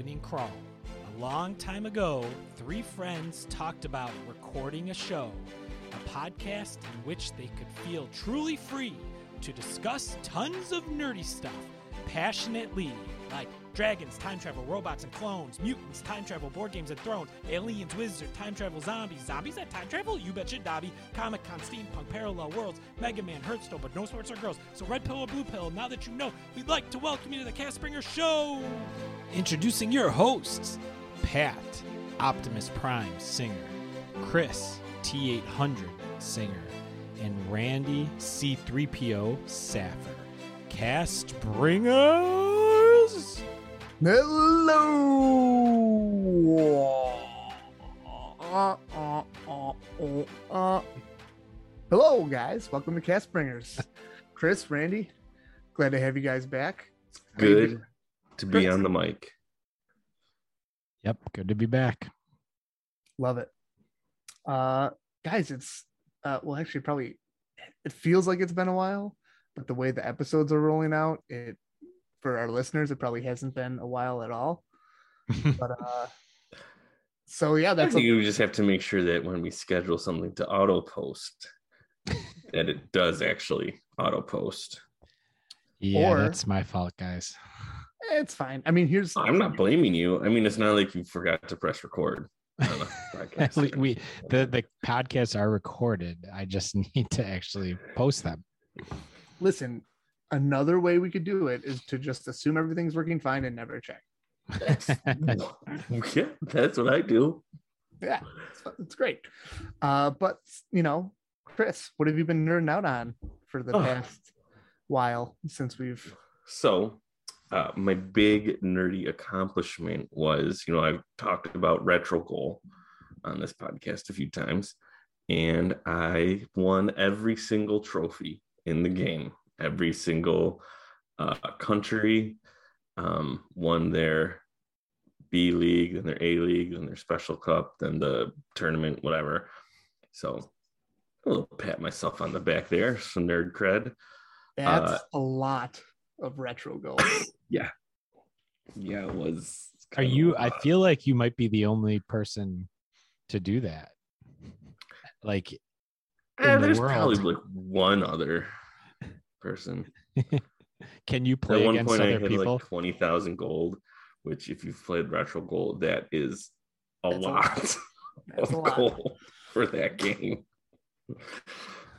opening crawl. A long time ago, three friends talked about recording a show, a podcast in which they could feel truly free to discuss tons of nerdy stuff passionately, like dragons, time travel, robots and clones, mutants, time travel, board games and thrones, aliens, wizards, time travel, zombies that time travel, you betcha Dobby, Comic-Con, steampunk, parallel worlds, Mega Man, Hearthstone, but no sports or girls, so red pill or blue pill, now that you know, we'd like to welcome you to the Cat Springer Show! Introducing your hosts, Pat, Optimus Prime singer, Chris, T-800 singer, and Randy, C-3PO Saffer. Cast Bringers! Hello! Hello, guys. Welcome to Cast Bringers. Chris, Randy, glad to have you guys back. It's good to be on the mic. Yep, good to be back. Love it. Guys, it's it feels like it's been a while, but the way the episodes are rolling out, for our listeners, it probably hasn't been a while at all. But I think we just have to make sure that when we schedule something to auto post, that it does actually auto post. Yeah, that's my fault, guys. It's fine. I mean, I'm not blaming you. I mean, it's not like you forgot to press record. The podcasts are recorded. I just need to actually post them. Listen, another way we could do it is to just assume everything's working fine and never check. Yeah, that's what I do. Yeah, it's great. But Chris, what have you been nerding out on for the past while since we've? So, my big nerdy accomplishment was, I've talked about Retro Goal on this podcast a few times, and I won every single trophy in the game. Every single country won their B league, then their A league, then their special cup, then the tournament, whatever. So a little pat myself on the back there, some nerd cred. That's a lot of retro goals. Yeah, it was. I feel like you might be the only person to do that. Like, there's probably like one other person. Can you play against other people? At one point I had like 20,000 gold, which if you've played Retro Gold, that is a lot of gold for that game.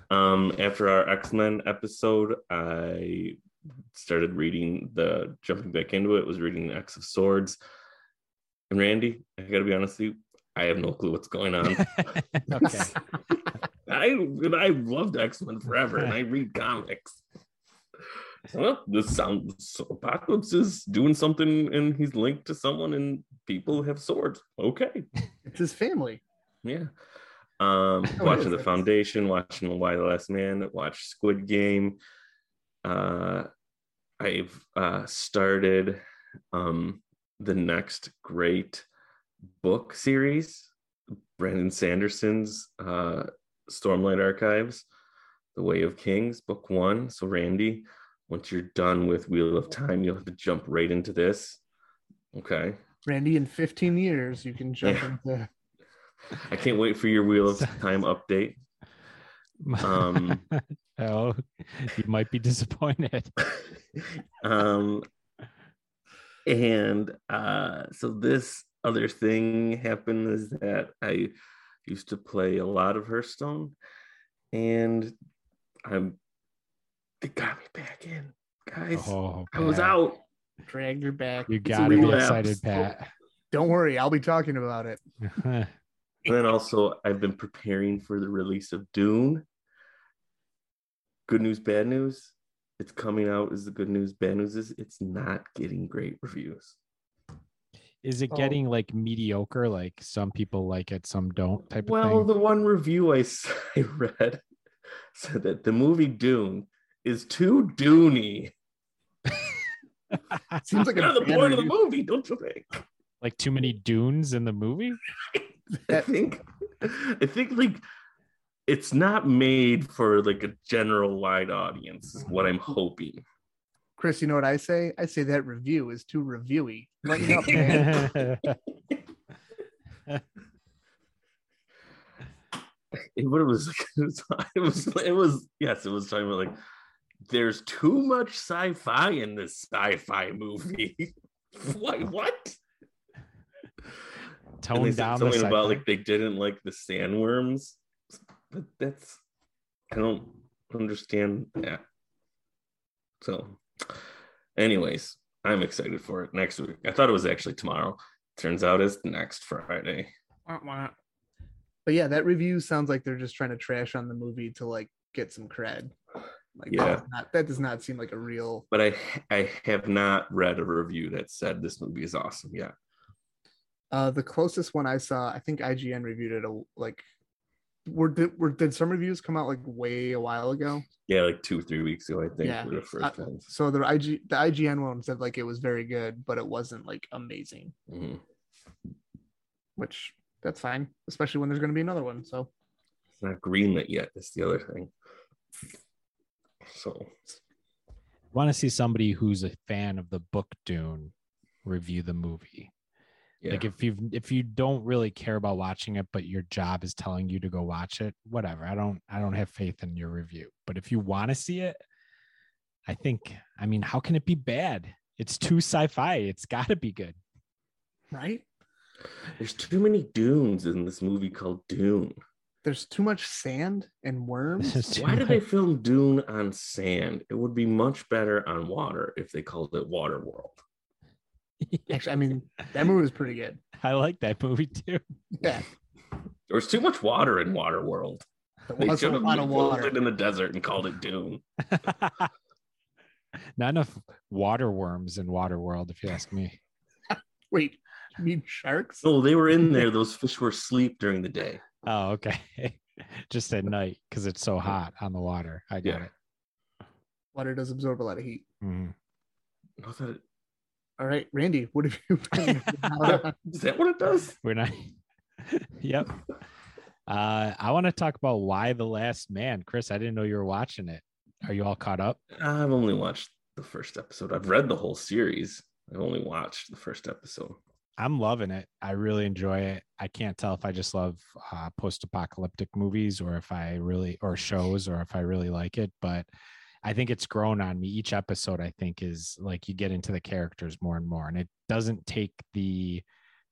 After our X-Men episode, I started reading X of Swords. And Randy, I gotta be honest with you, I have no clue what's going on. Okay. I loved X-Men forever, and I read comics. So this sounds, Apocalypse is doing something, and he's linked to someone, and people have swords. Okay, it's his family. Yeah. Watching the Foundation, watching Why the Last Man, watch Squid Game. I've started the next great book series, Brandon Sanderson's Stormlight Archives, The Way of Kings, Book 1. So Randy, once you're done with Wheel of Time, you'll have to jump right into this. Okay. Randy, in 15 years, you can jump into... I can't wait for your Wheel of Time update. Oh, you might be disappointed. So this other thing happened is that I used to play a lot of Hearthstone, and they got me back in, guys. Oh, I was out. Dragged her back. You gotta be excited, Pat. Don't worry, I'll be talking about it. And then also, I've been preparing for the release of Dune. Good news, bad news. It's coming out is the good news. Bad news is it's not getting great reviews. Is it getting like mediocre? Like some people like it, some don't type of thing? Well, the one review I read said that the movie Dune is too Dooney. Seems like another point of the movie, don't you think? Like too many Dunes in the movie? I think like it's not made for like a general wide audience is what I'm hoping. Chris, you know what I say? I say that review is too reviewy. Lighten up, man. It was talking about like there's too much sci-fi in this sci-fi movie. What? Tone down something the about like they didn't like the sandworms, but that's I don't understand that. So, anyways, I'm excited for it next week. I thought it was actually tomorrow. Turns out it's next Friday. But yeah, that review sounds like they're just trying to trash on the movie to like get some cred. Like, yeah, that does not seem like a real. But I have not read a review that said this movie is awesome yet. The closest one I saw, I think IGN reviewed it. Did some reviews come out like way a while ago? Yeah, like 2 or 3 weeks ago, I think. Yeah. For the first time. So the IGN one said like it was very good, but it wasn't like amazing. Mm-hmm. Which that's fine, especially when there's going to be another one. So it's not greenlit yet. That's the other thing. So I want to see somebody who's a fan of the book Dune review the movie. Yeah. Like if you don't really care about watching it, but your job is telling you to go watch it, whatever. I don't have faith in your review. But if you want to see it, I mean, how can it be bad? It's too sci-fi. It's got to be good, right? There's too many dunes in this movie called Dune. There's too much sand and worms. Why did they film Dune on sand? It would be much better on water if they called it Waterworld. Actually, I mean, that movie was pretty good. I like that movie too. Yeah. There was too much water in Waterworld. They should have filmed it in the desert and called it Dune. Not enough water worms in Waterworld, if you ask me. Wait. You mean sharks? No, they were in there. Those fish were asleep during the day. Oh, okay. Just at night because it's so hot on the water. I get it. Water does absorb a lot of heat. Mm. All right, Randy, what have you been? Is that what it does? We're not. Yep. I want to talk about Why the Last Man. Chris, I didn't know you were watching it. Are you all caught up? I've only watched the first episode. I've read the whole series. I've only watched the first episode. I'm loving it. I really enjoy it. I can't tell if I just love post-apocalyptic movies or shows or if I really like it, but I think it's grown on me. Each episode, I think, is like you get into the characters more and more, and it doesn't take the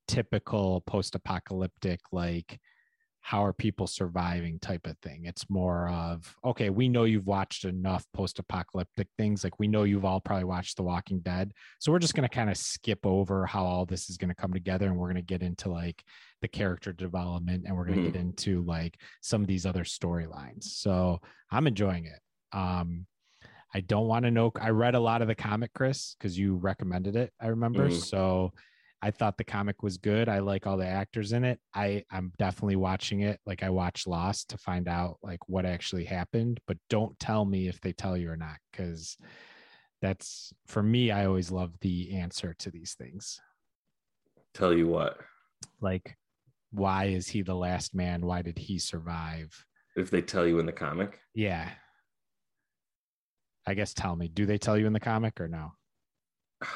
typical post-apocalyptic, like how are people surviving type of thing. It's more of, okay, we know you've watched enough post-apocalyptic things. Like we know you've all probably watched The Walking Dead. So we're just going to kind of skip over how all this is going to come together. And we're going to get into like the character development, and we're going to get into like some of these other storylines. So I'm enjoying it. I don't want to know. I read a lot of the comic, Chris, because you recommended it, I remember. So I thought the comic was good. I like all the actors in it. I'm definitely watching it. Like I watched Lost to find out like what actually happened, but don't tell me if they tell you or not, because that's, for me, I always love the answer to these things. Tell you what? Like, why is he the last man? Why did he survive? If they tell you in the comic? Yeah. I guess tell me, do they tell you in the comic or no? I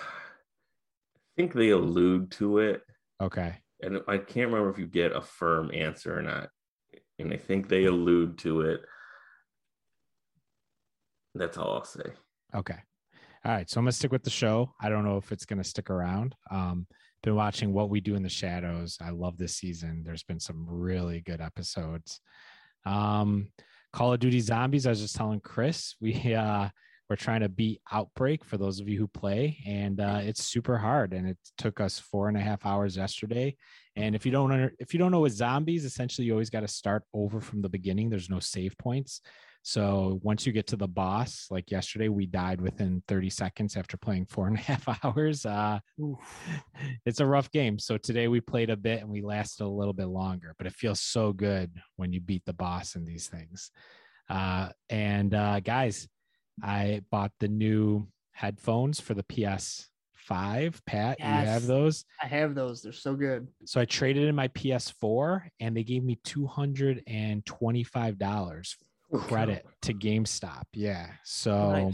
think they allude to it. Okay. And I can't remember if you get a firm answer or not. And I think they allude to it. That's all I'll say. Okay. All right. So I'm going to stick with the show. I don't know if it's going to stick around. Been watching What We Do in the Shadows. I love this season. There's been some really good episodes. Call of Duty Zombies, I was just telling Chris, we're trying to beat Outbreak for those of you who play, and it's super hard, and it took us 4.5 hours yesterday. And if you don't know what zombies, essentially you always got to start over from the beginning. There's no save points. So once you get to the boss, like yesterday, we died within 30 seconds after playing 4.5 hours. It's a rough game. So today we played a bit and we lasted a little bit longer, but it feels so good when you beat the boss in these things. Guys, I bought the new headphones for the PS5. Pat, yes, you have those? I have those. They're so good. So I traded in my PS4 and they gave me $225 credit to GameStop. Yeah. So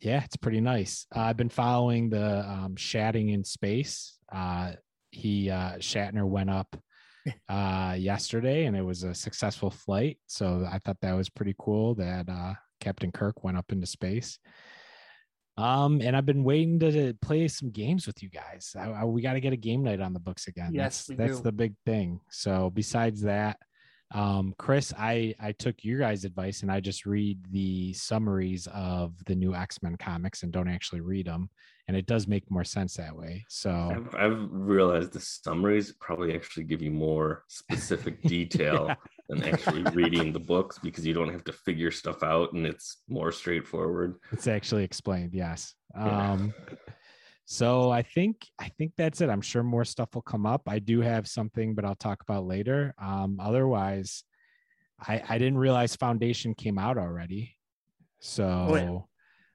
Yeah, it's pretty nice. I've been following the Shatting in Space. Shatner went up yesterday, and it was a successful flight. So I thought that was pretty cool that Captain Kirk went up into space. And I've been waiting to play some games with you guys. We got to get a game night on the books again. Yes, that's the big thing. So besides that, Chris, I took your guys' advice and I just read the summaries of the new X-Men comics and don't actually read them. And it does make more sense that way. So I've realized the summaries probably actually give you more specific detail yeah. than actually reading the books, because you don't have to figure stuff out and it's more straightforward. It's actually explained. Yes. Yeah. So I think that's it. I'm sure more stuff will come up. I do have something, but I'll talk about later. Otherwise, I didn't realize Foundation came out already. So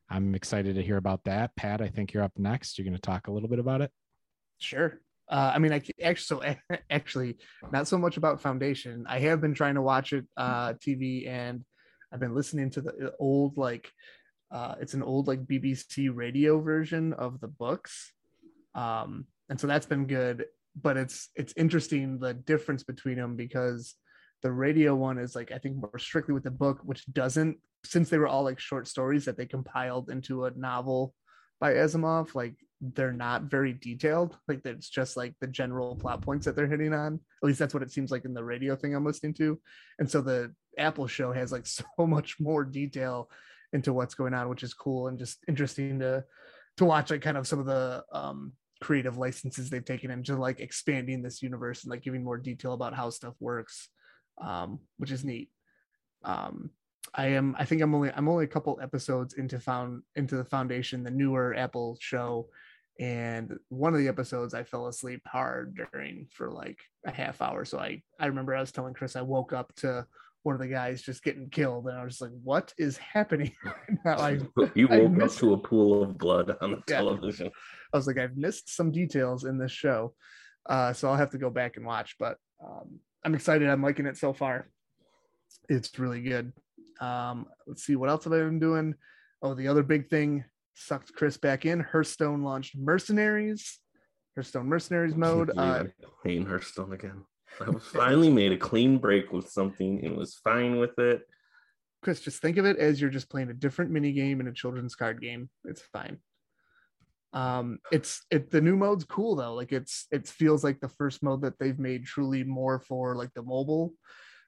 I'm excited to hear about that. Pat, I think you're up next. You're going to talk a little bit about it. Sure. I mean, actually not so much about Foundation. I have been trying to watch it TV, and I've been listening to the old, like, it's an old like BBC radio version of the books. And so that's been good, but it's interesting the difference between them, because the radio one is like, I think, more strictly with the book, which doesn't, since they were all like short stories that they compiled into a novel by Asimov, like they're not very detailed. Like it's just like the general plot points that they're hitting on. At least that's what it seems like in the radio thing I'm listening to. And so the Apple show has like so much more detail into what's going on, which is cool and just interesting to watch, like kind of some of the creative licenses they've taken into like expanding this universe and like giving more detail about how stuff works, which is neat. I'm only a couple episodes into the Foundation, the newer Apple show, and one of the episodes I fell asleep hard during for like a half hour. So I remember I was telling Chris I woke up to one of the guys just getting killed, and I was just like, "What is happening?" You woke up to a pool of blood on the television. I was like, "I've missed some details in this show," so I'll have to go back and watch. But I'm excited. I'm liking it so far. It's really good. Let's see, what else have I been doing? Oh, the other big thing sucked Chris back in. Hearthstone launched Mercenaries. Hearthstone Mercenaries mode. Playing Hearthstone again. I finally made a clean break with something and was fine with it. Chris, just think of it as you're just playing a different mini game in a children's card game. It's fine. The new mode's cool though. Like it feels like the first mode that they've made truly more for like the mobile.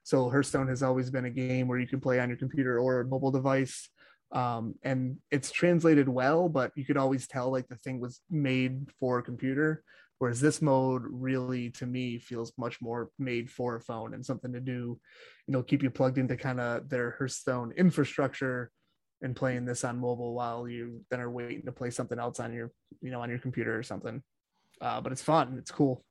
So Hearthstone has always been a game where you can play on your computer or a mobile device. And it's translated well, but you could always tell like the thing was made for a computer. Whereas this mode really, to me, feels much more made for a phone and something to do, you know, keep you plugged into kind of their Hearthstone infrastructure and playing this on mobile while you then are waiting to play something else on your, you know, on your computer or something. But it's fun. It's cool.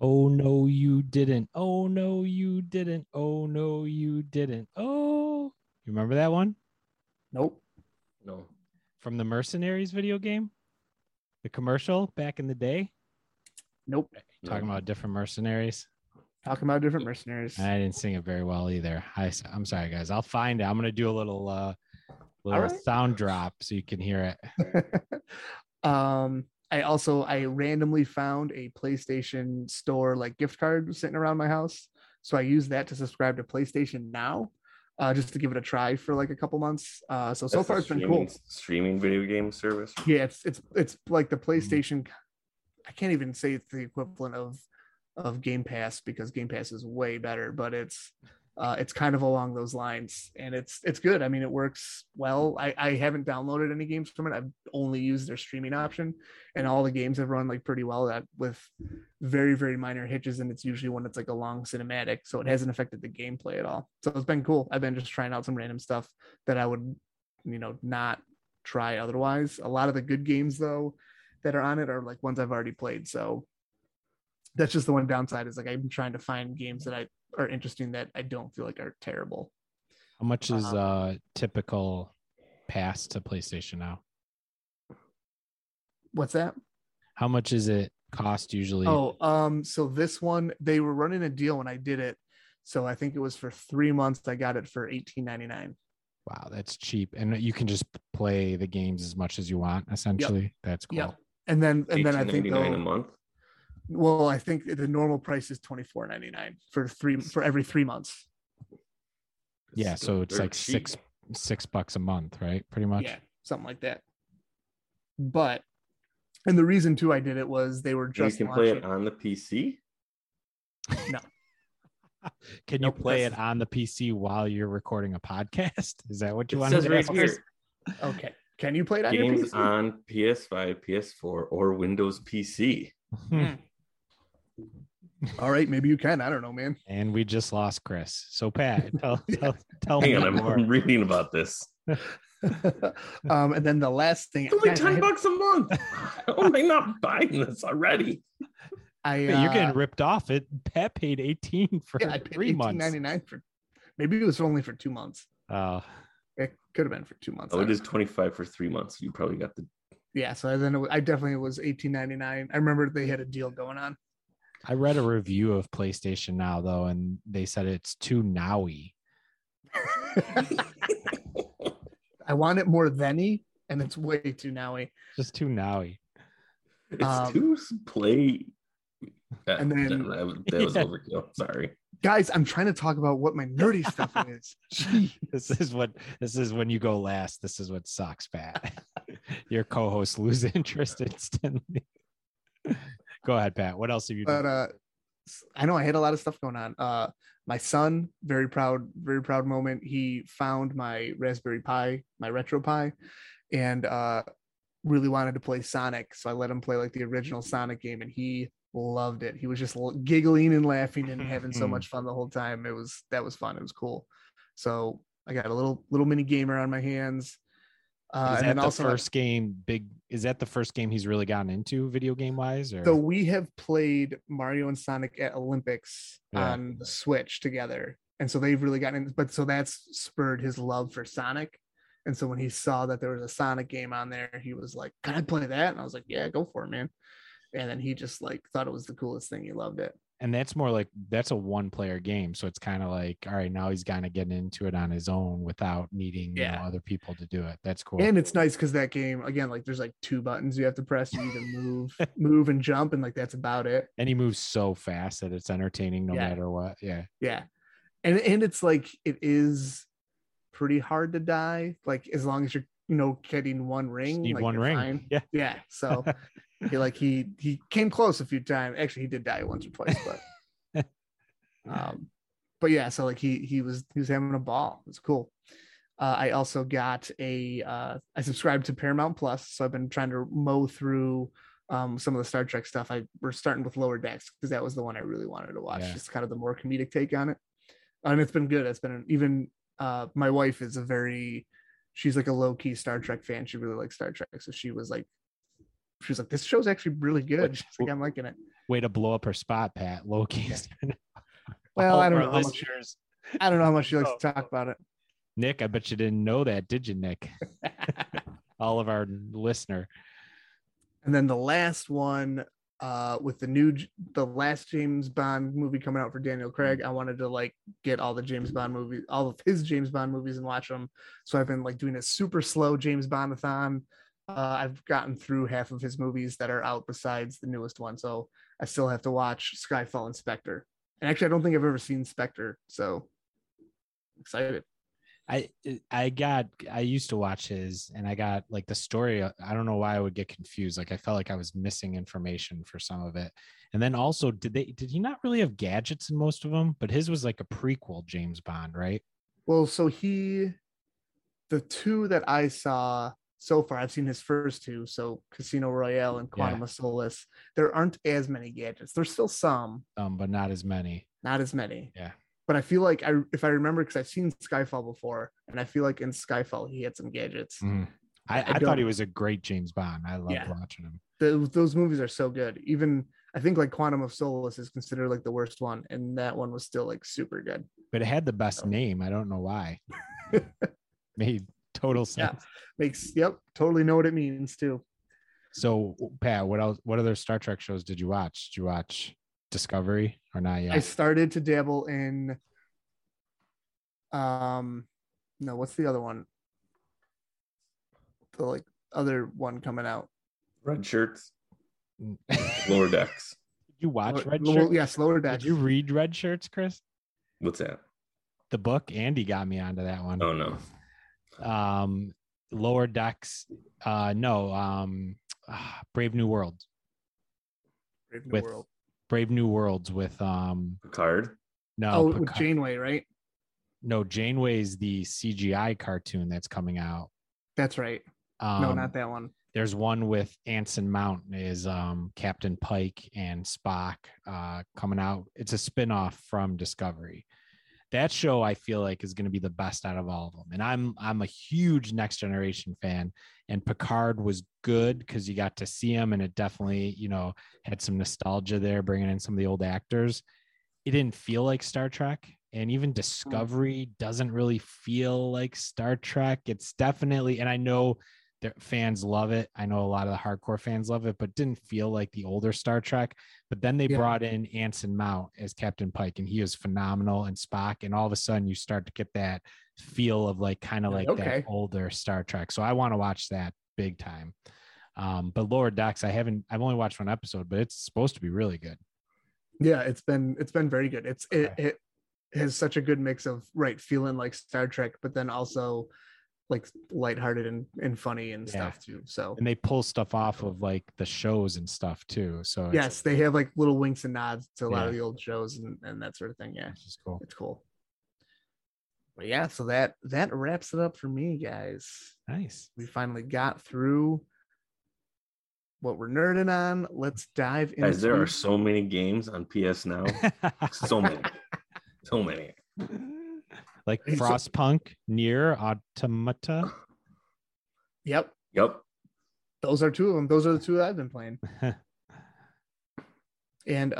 Oh, no, you didn't. Oh, no, you didn't. Oh, no, you didn't. Oh, you remember that one? Nope. No. From the Mercenaries video game? The commercial back in the day? Nope. Talking about different mercenaries? I didn't sing it very well either. I'm sorry, guys. I'll find it. I'm going to do a little sound drop so you can hear it. I randomly found a PlayStation Store like gift card sitting around my house. So I used that to subscribe to PlayStation Now. Just to give it a try for like a couple months. So far it's been cool. Streaming video game service. Yeah, it's like the PlayStation. I can't even say it's the equivalent of Game Pass, because Game Pass is way better, but it's kind of along those lines, and it's good. I mean, it works well. I haven't downloaded any games from it. I've only used their streaming option, and all the games have run like pretty well with very, very minor hitches. And it's usually when it's like a long cinematic, so it hasn't affected the gameplay at all. So it's been cool. I've been just trying out some random stuff that I would, you know, not try otherwise. A lot of the good games though that are on it are like ones I've already played. So that's just the one downside, is like I'm trying to find games that are interesting that I don't feel like are terrible. How much is typical pass to PlayStation Now? What's that? How much is it cost usually? So this one, they were running a deal when I did it. So I think it was for 3 months. I got it for $18.99. Wow, that's cheap. And you can just play the games as much as you want, essentially. Yep. That's cool. Yep. And then I think $18.99 a month. Well, I think the normal price is $24.99 for every 3 months. Yeah, so it's like cheap. $6 a month, right? Pretty much. Yeah, something like that. But and the reason too I did it was they were just. You can play it on the PC? No. Can you play it on the PC while you're recording a podcast? Is that what you want to do? Okay. Can you play it on your PC? Games on PS5, PS4, or Windows PC. All right, maybe you can. I don't know, man. And we just lost Chris. So Pat, tell me. Hang on, I'm reading about this. And then the last thing. It's only $10 a month. Am I not buying this already? You're getting ripped off. Pat paid $18 for 3 months. $18.99 for. Maybe it was only for 2 months. Oh, it could have been for 2 months. Oh, it is $25 for 3 months. You probably got the. Yeah, so then I definitely was $18.99. I remember they had a deal going on. I read a review of PlayStation Now though, and they said it's too now-y. I want it more then-y, and it's way too now-y. Just too now-y. It's too play. And then that was overkill. Sorry, guys. I'm trying to talk about what my nerdy stuff is. Jeez. This is when you go last. This is what sucks, Pat. Your co-hosts lose interest instantly. Go ahead, Pat. What else have you done? I know I had a lot of stuff going on. My son, very proud moment. He found my Raspberry Pi, my Retro Pi, and really wanted to play Sonic. So I let him play like the original Sonic game, and he loved it. He was just giggling and laughing and having so much fun the whole time. That was fun. It was cool. So I got a little mini gamer on my hands. Is that the first game he's really gotten into video game wise? Or? So we have played Mario and Sonic at Olympics on the Switch together. And so they've really gotten in, but so that's spurred his love for Sonic. And so when he saw that there was a Sonic game on there, he was like, "Can I play that?" And I was like, "Yeah, go for it, man." And then he just like thought it was the coolest thing. He loved it. And that's more like that's a one-player game, so it's kind of like, all right, now he's kind of getting into it on his own without needing other people to do it. That's cool. And it's nice because that game, again, like there's like two buttons you have to press. You either move and jump, and like that's about it. And he moves so fast that it's entertaining no matter what. Yeah, yeah. And it's like it is pretty hard to die. Like as long as you're getting one ring, just need like, one ring. Fine. Yeah, yeah. So. He came close a few times. Actually, he did die once or twice, but yeah. So like he was having a ball. It's cool. I also got I subscribed to Paramount Plus, so I've been trying to mow through some of the Star Trek stuff. We're starting with Lower Decks because that was the one I really wanted to watch. Yeah. Just kind of the more comedic take on it, and it's been good. It's been my wife is she's like a low key Star Trek fan. She really likes Star Trek, so she was like. She's like, this show's actually really good. She's like, I'm liking it. Way to blow up her spot, Pat. Loki. Yeah. Well, I don't know how much she likes to talk about it. Nick, I bet you didn't know that, did you, Nick? All of our listener. And then the last one, with the last James Bond movie coming out for Daniel Craig, I wanted to like get all the James Bond movies, all of his James Bond movies, and watch them. So I've been like doing a super slow James Bondathon. I've gotten through half of his movies that are out besides the newest one. So I still have to watch Skyfall and Spectre. And actually, I don't think I've ever seen Spectre. So I'm excited. I used to watch his and I got like the story. I don't know why I would get confused. Like I felt like I was missing information for some of it. And then also, did he not really have gadgets in most of them? But his was like a prequel James Bond, right? Well, so the two that I saw, so far, I've seen his first two, so Casino Royale and Quantum of Solace. There aren't as many gadgets. There's still some, but not as many. Not as many. Yeah. But I feel like if I remember, because I've seen Skyfall before, and I feel like in Skyfall he had some gadgets. Mm. I thought he was a great James Bond. I loved watching him. Those movies are so good. Even I think like Quantum of Solace is considered like the worst one, and that one was still like super good. But it had the best name. I don't know why. Maybe. Total sense. Yeah. Totally know what it means too. So Pat, what other Star Trek shows did you watch? Did you watch Discovery or not yet? I started to dabble in what's the other one? the like other one coming out. Red Shirts, Lower Decks. Did you watch Red Shirts? Yes, Lower Decks. Did you read Red Shirts, Chris? What's that? The book. Andy got me onto that one. Oh no. Lower Decks. Brave New World. Brave New Worlds with Picard. No, with Janeway, right? No, Janeway's the CGI cartoon that's coming out. That's right. No, not that one. There's one with Anson Mount is Captain Pike and Spock coming out. It's a spin-off from Discovery. That show I feel like is going to be the best out of all of them. And I'm a huge Next Generation fan, and Picard was good because you got to see him, and it definitely, you know, had some nostalgia there, bringing in some of the old actors. It didn't feel like Star Trek, and even Discovery doesn't really feel like Star Trek. It's definitely, and I know the fans love it. I know a lot of the hardcore fans love it, but didn't feel like the older Star Trek. But then they brought in Anson Mount as Captain Pike, and he is phenomenal, and Spock. And all of a sudden you start to get that feel of like kind of like that older Star Trek. So I want to watch that big time. But Lower Decks, I've only watched one episode, but it's supposed to be really good. Yeah, it's been very good. It has such a good mix of feeling like Star Trek, but then also like lighthearted and funny and stuff too. So, and they pull stuff off of like the shows and stuff too. So yes, they have like little winks and nods to a lot of the old shows and that sort of thing. Yeah, it's cool. It's cool. But yeah, so that wraps it up for me, guys. Nice. We finally got through what we're nerding on. Let's dive in. Guys, there are so many games on PS Now. So many. Like Frostpunk, Nier Automata. Yep. Those are two of them. Those are the two that I've been playing. And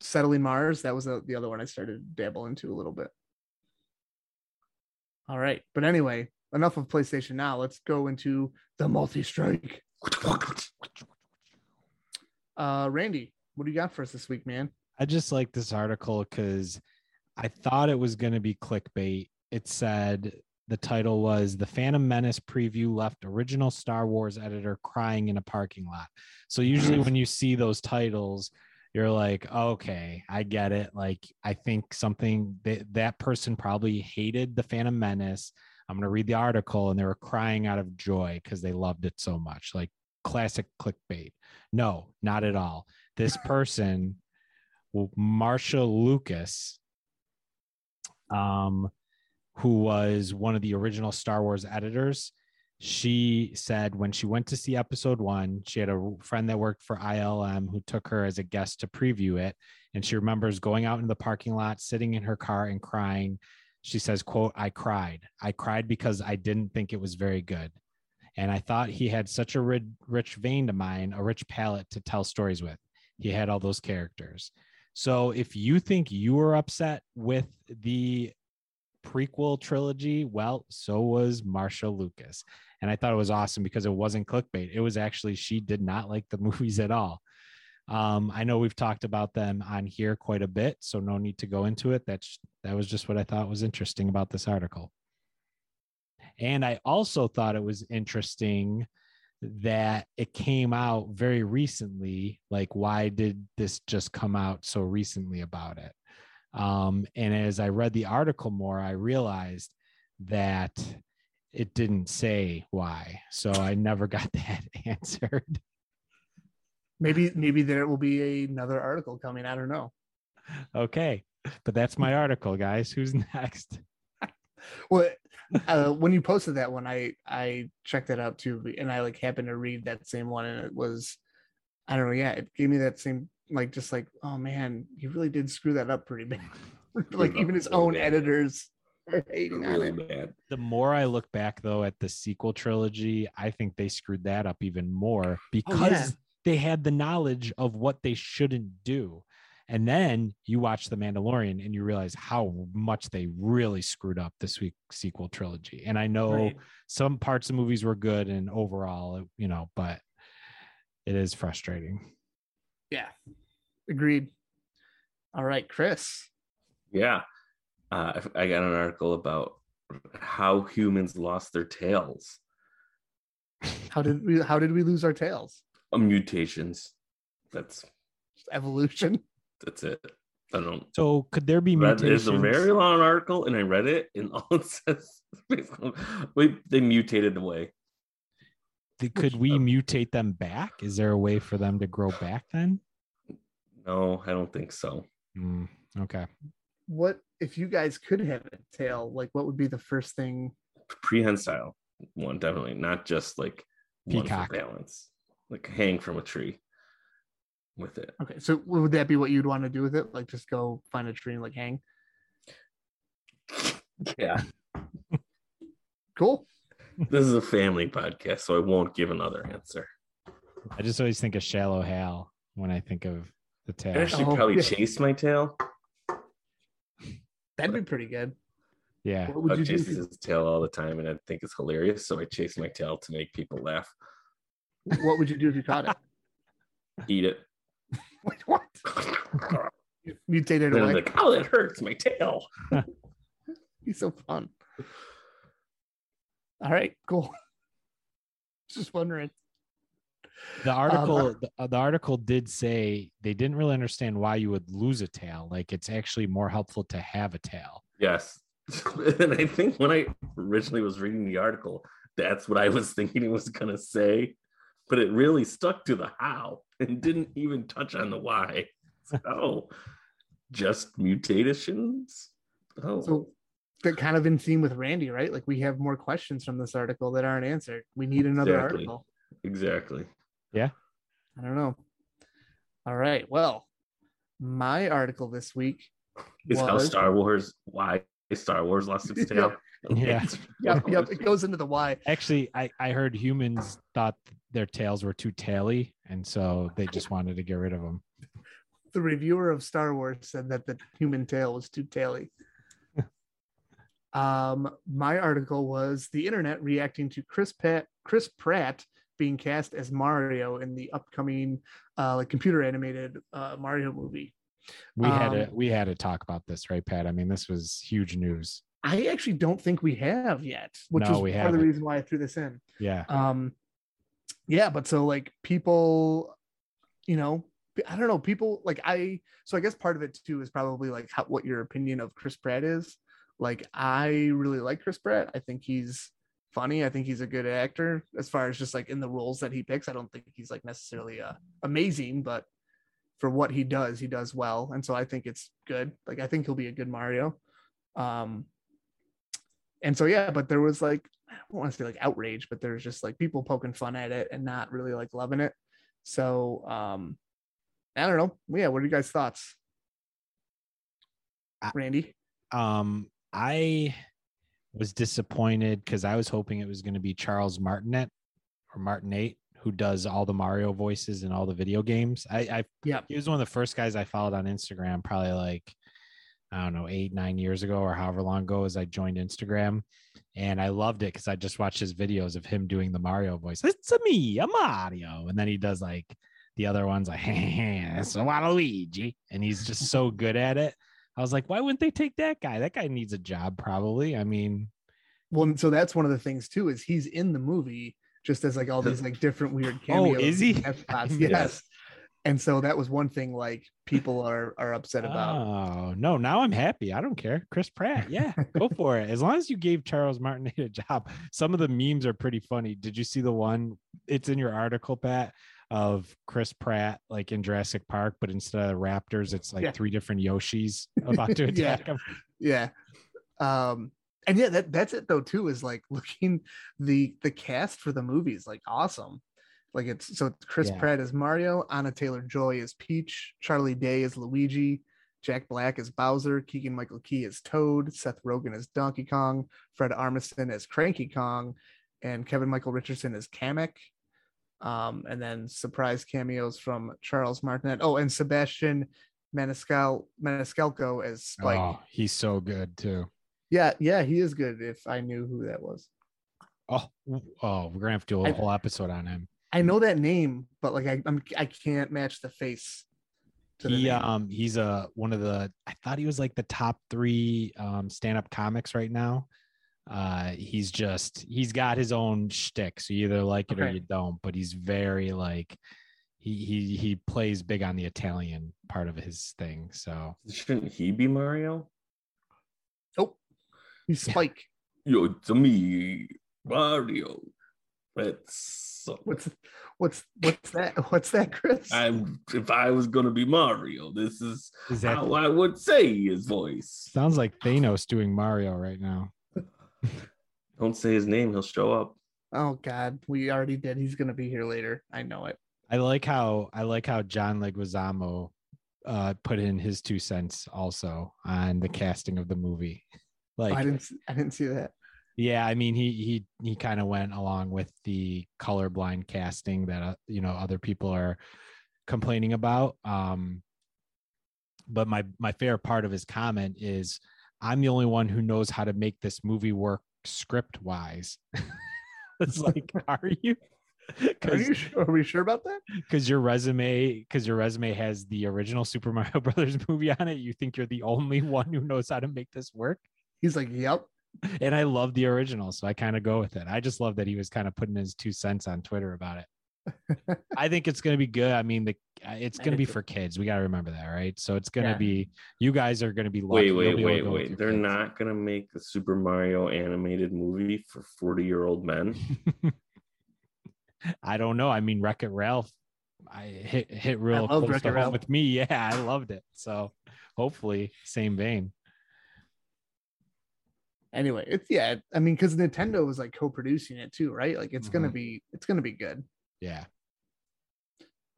Settling Mars, that was the other one I started to dabble into a little bit. All right. But anyway, enough of PlayStation Now. Let's go into the multi-strike. Randy, what do you got for us this week, man? I just like this article because I thought it was going to be clickbait. It said the title was "The Phantom Menace preview left original Star Wars editor crying in a parking lot." So usually when you see those titles, you're like, okay, I get it. Like, I think something that person probably hated the Phantom Menace. I'm going to read the article, and they were crying out of joy because they loved it so much. Like classic clickbait. No, not at all. This person, Marsha Lucas, who was one of the original Star Wars editors, she said when she went to see episode one, she had a friend that worked for ILM who took her as a guest to preview it. And she remembers going out into the parking lot, sitting in her car and crying. She says, quote, I cried because I didn't think it was very good. And I thought he had such a rich vein to mine, a rich palette to tell stories with. He had all those characters. So if you think you were upset with the prequel trilogy, well, so was Marsha Lucas. And I thought it was awesome because it wasn't clickbait. It was actually, she did not like the movies at all. I know we've talked about them on here quite a bit, so no need to go into it. That was just what I thought was interesting about this article. And I also thought it was interesting that it came out very recently. Like, why did this just come out so recently about it? And as I read the article more, I realized that it didn't say why. So I never got that answered. Maybe there will be another article coming. I don't know. Okay. But that's my article, guys. Who's next? Well, when you posted that one, I checked that out too. And I like happened to read that same one. And it was, I don't know. Yeah. It gave me that same, like, just like, oh man, he really did screw that up pretty bad. Like even his own editors are hating on it. The more I look back though at the sequel trilogy, I think they screwed that up even more because they had the knowledge of what they shouldn't do. And then you watch The Mandalorian and you realize how much they really screwed up this week's sequel trilogy. And I know some parts of movies were good and overall, you know, but it is frustrating. Yeah. Agreed. All right, Chris. Yeah. I got an article about how humans lost their tails. How did we lose our tails? Mutations. That's evolution. That's it. I don't. So could there be mutations? It's a very long article, and I read it, and all it says they mutated away. Could we mutate them back? Is there a way for them to grow back then? No, I don't think so. Okay. What if you guys could have a tail? Like, what would be the first thing? Prehensile one, definitely not just like peacock balance, like hang from a tree with it. Okay, so would that be what you'd want to do with it? Like, just go find a tree and like hang? Yeah. Cool. This is a family podcast, so I won't give another answer. I just always think of Shallow Hal when I think of the tail. I actually probably chase my tail. That'd be pretty good. Yeah. What would you chase his tail all the time, and I think it's hilarious, so I chase my tail to make people laugh. What would you do if you caught it? Eat it. Wait, what? Mutated away. Like, oh, that hurts my tail. He's so fun. All right, cool. Just wondering. The article did say they didn't really understand why you would lose a tail. Like, it's actually more helpful to have a tail. Yes. And I think when I originally was reading the article, that's what I was thinking it was going to say. But it really stuck to the how and didn't even touch on the why. So, just mutations? Oh. So, that kind of in theme with Randy, right? Like, we have more questions from this article that aren't answered. We need another article. Exactly. Yeah. I don't know. All right. Well, my article this week is how Star Wars lost its tail. Yeah. Yep. It goes into the why. Actually, I heard humans thought their tails were too taily, and so they just wanted to get rid of them. The reviewer of Star Wars said that the human tail was too taily. My article was the internet reacting to Chris Pratt being cast as Mario in the upcoming computer animated Mario movie. We had to talk about this, right, Pat? I mean, this was huge news. I actually don't think we have yet, which is part of the reason why I threw this in. Yeah. But so like people, you know, I don't know, people like I guess part of it too is probably like what your opinion of Chris Pratt is. Like, I really like Chris Pratt. I think he's funny. I think he's a good actor as far as just like in the roles that he picks. I don't think he's like necessarily amazing, but for what he does well. And so I think it's good. Like, I think he'll be a good Mario. And so, yeah, but there was like, I don't want to say like outrage, but there's just like people poking fun at it and not really like loving it. So, I don't know. Yeah. What are you guys' thoughts? Randy? I was disappointed because I was hoping it was going to be Charles Martinet or Martinet, who does all the Mario voices in all the video games. He was one of the first guys I followed on Instagram, probably like, I don't know, 8-9 years ago or however long ago as I joined Instagram. And I loved it because I just watched his videos of him doing the Mario voice. It's-a me, I'm Mario. And then he does like the other ones like, hey, that's a Waluigi. And he's just so good at it. I was like, why wouldn't they take that guy? That guy needs a job, probably. I mean, well, so that's one of the things too, is he's in the movie just as like all these like different weird cameos. Oh, is he? Yes. And so that was one thing like people are upset about. Oh no, now I'm happy. I don't care. Chris Pratt. Yeah, go for it. As long as you gave Charles Martinet a job. Some of the memes are pretty funny. Did you see the one? It's in your article, Pat, of Chris Pratt like in Jurassic Park, but instead of raptors, it's like three different Yoshis about to attack him. Yeah. And yeah, that's it though too, is like looking the cast for the movies, like awesome. Like it's so Chris Pratt is Mario, Anna Taylor-Joy is Peach, Charlie Day is Luigi, Jack Black is Bowser, Keegan-Michael Key is Toad, Seth Rogen is Donkey Kong, Fred Armisen is Cranky Kong, and Kevin Michael Richardson is Kamek. And then surprise cameos from Charles Martinet. Oh, and Sebastian Maniscalco as Spike. Oh, he's so good too. Yeah, he is good. If I knew who that was. Oh, we're gonna have to do a whole episode on him. I know that name, but like I can't match the face. He's one of the. I thought he was like the top 3 stand-up comics right now. He's got his own shtick. So you either like it or you don't, but he's very like, he plays big on the Italian part of his thing. So shouldn't he be Mario? Nope. He's Spike. Yo, it's me, Mario. What's that, Chris? If I was gonna be Mario, this is how I would say his voice. Sounds like Thanos doing Mario right now. Don't say his name; he'll show up. Oh God, we already did. He's gonna be here later. I know it. I like how John Leguizamo put in his 2 cents also on the casting of the movie. Like I didn't see that. Yeah, I mean, he kind of went along with the colorblind casting that other people are complaining about. But my favorite part of his comment is, "I'm the only one who knows how to make this movie work script wise." It's like, are you? Are we sure about that? Because your resume has the original Super Mario Brothers movie on it. You think you're the only one who knows how to make this work? He's like, "Yep." And I love the original, so I kind of go with it. I just love that he was kind of putting his 2 cents on Twitter about it. I think it's going to be good. I mean, it's going to be for kids. We got to remember that, right? So it's going to be, you guys are going to be lucky. Wait. They're kids. Not going to make a Super Mario animated movie for 40-year-old men? I don't know. I mean, Wreck-It Ralph, I hit real close to home with me. Yeah, I loved it. So hopefully, same vein. Anyway, it's I mean, because Nintendo was like co-producing it too, right? Like it's gonna be good. Yeah.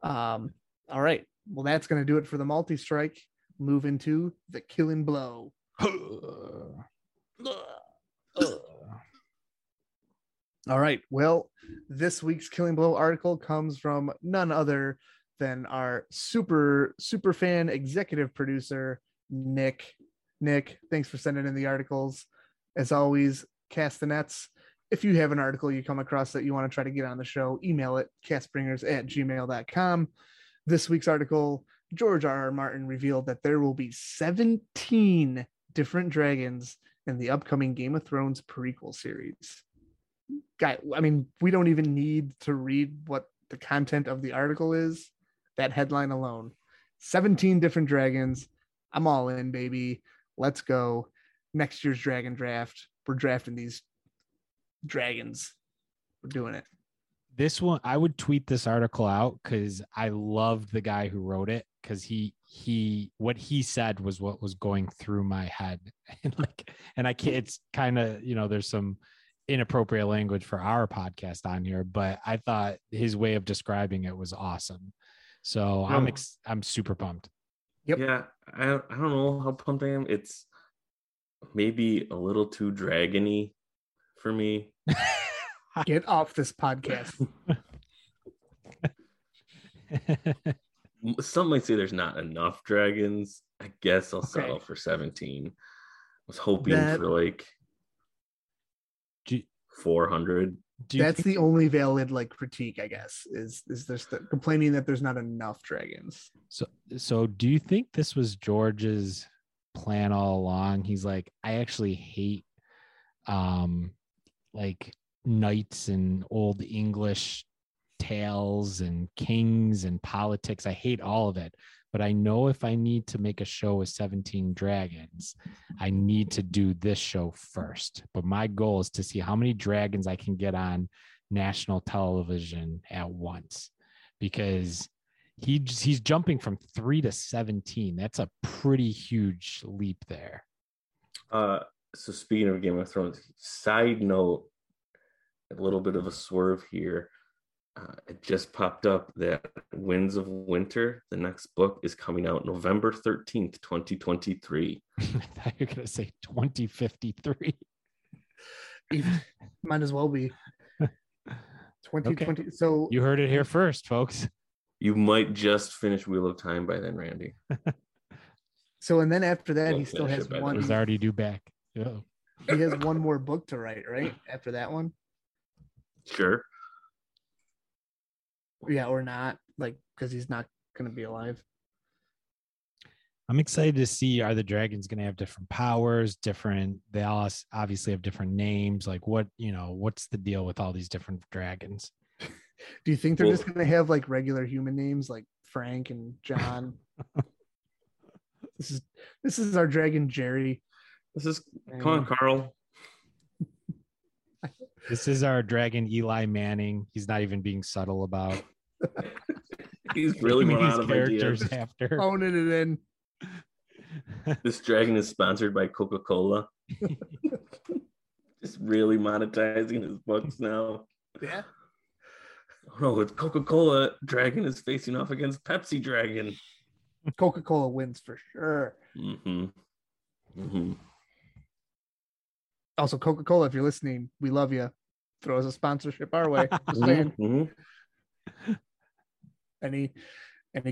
All right. Well, that's gonna do it for the multi-strike. Move into the killing blow. All right. Well, this week's killing blow article comes from none other than our super fan executive producer, Nick. Nick, thanks for sending in the articles. As always, cast the nets. If you have an article you come across that you want to try to get on the show, email it, castbringers@gmail.com. This week's article, George R.R. Martin revealed that there will be 17 different dragons in the upcoming Game of Thrones prequel series. Guy, I mean, we don't even need to read what the content of the article is. That headline alone. 17 different dragons. I'm all in, baby. Let's go. Next year's dragon draft, we're drafting these dragons. We're doing it. This one, I would tweet this article out because I loved the guy who wrote it, because he what he said was what was going through my head. and I can't, it's kind of, there's some inappropriate language for our podcast on here, but I thought his way of describing it was awesome. So I'm super pumped. Yep. Yeah. I don't know how pumped I am. It's maybe a little too dragony for me. Get off this podcast. Some might say there's not enough dragons. I guess I'll settle for 17. I was hoping for like 400. That's the only valid critique, I guess, is there's complaining that there's not enough dragons. So do you think this was George's plan all along? He's like, I actually hate knights and old English tales and kings and politics. I hate all of it, but I know if I need to make a show with 17 dragons, I need to do this show first. But my goal is to see how many dragons I can get on national television at once, because he's jumping from 3 to 17. That's a pretty huge leap there. So speaking of Game of Thrones, side note, a little bit of a swerve here. It just popped up that Winds of Winter, the next book, is coming out November 13th, 2023. I thought you were going to say 2053. Might as well be. 2020. Okay. So you heard it here first, folks. You might just finish Wheel of Time by then, Randy. So, and then after that, he still has one. He's already due back. Yeah. He has one more book to write, right? After that one? Sure. Yeah, or not, because he's not going to be alive. I'm excited to see, are the dragons going to have different powers, different, they all obviously have different names. Like what, you know, what's the deal with all these different dragons? Do you think they're just going to have like regular human names like Frank and John? This is our dragon, Jerry. This is, come on, Carl. This is our dragon, Eli Manning. He's not even being subtle about. He's really run out of ideas. After owning it in. This dragon is sponsored by Coca-Cola. Just really monetizing his books now. Yeah. Oh, no, it's Coca-Cola dragon is facing off against Pepsi dragon. Coca-Cola wins for sure. Mm-hmm. Mm-hmm. Also, Coca-Cola, if you're listening, we love you. Throw us a sponsorship our way. Mm-hmm. Any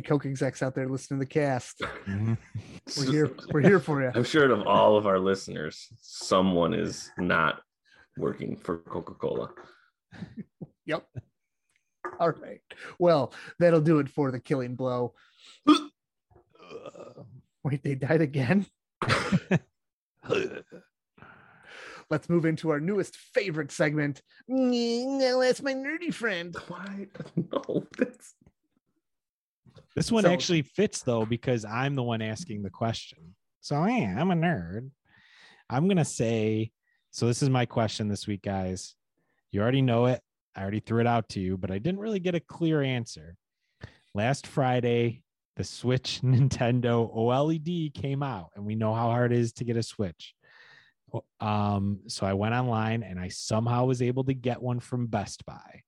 Coke execs out there listening to the cast? Mm-hmm. We're here for you. I'm sure of all of our listeners, someone is not working for Coca-Cola. Yep. All right. Well, that'll do it for the killing blow. Wait, they died again? Let's move into our newest favorite segment. Now ask my nerdy friend. Why? No, that's... This one actually fits, though, because I'm the one asking the question. So, I'm a nerd. I'm going to say, so this is my question this week, guys. You already know it. I already threw it out to you, but I didn't really get a clear answer. Last Friday, the Switch Nintendo OLED came out, and we know how hard it is to get a Switch. So I went online and I somehow was able to get one from Best Buy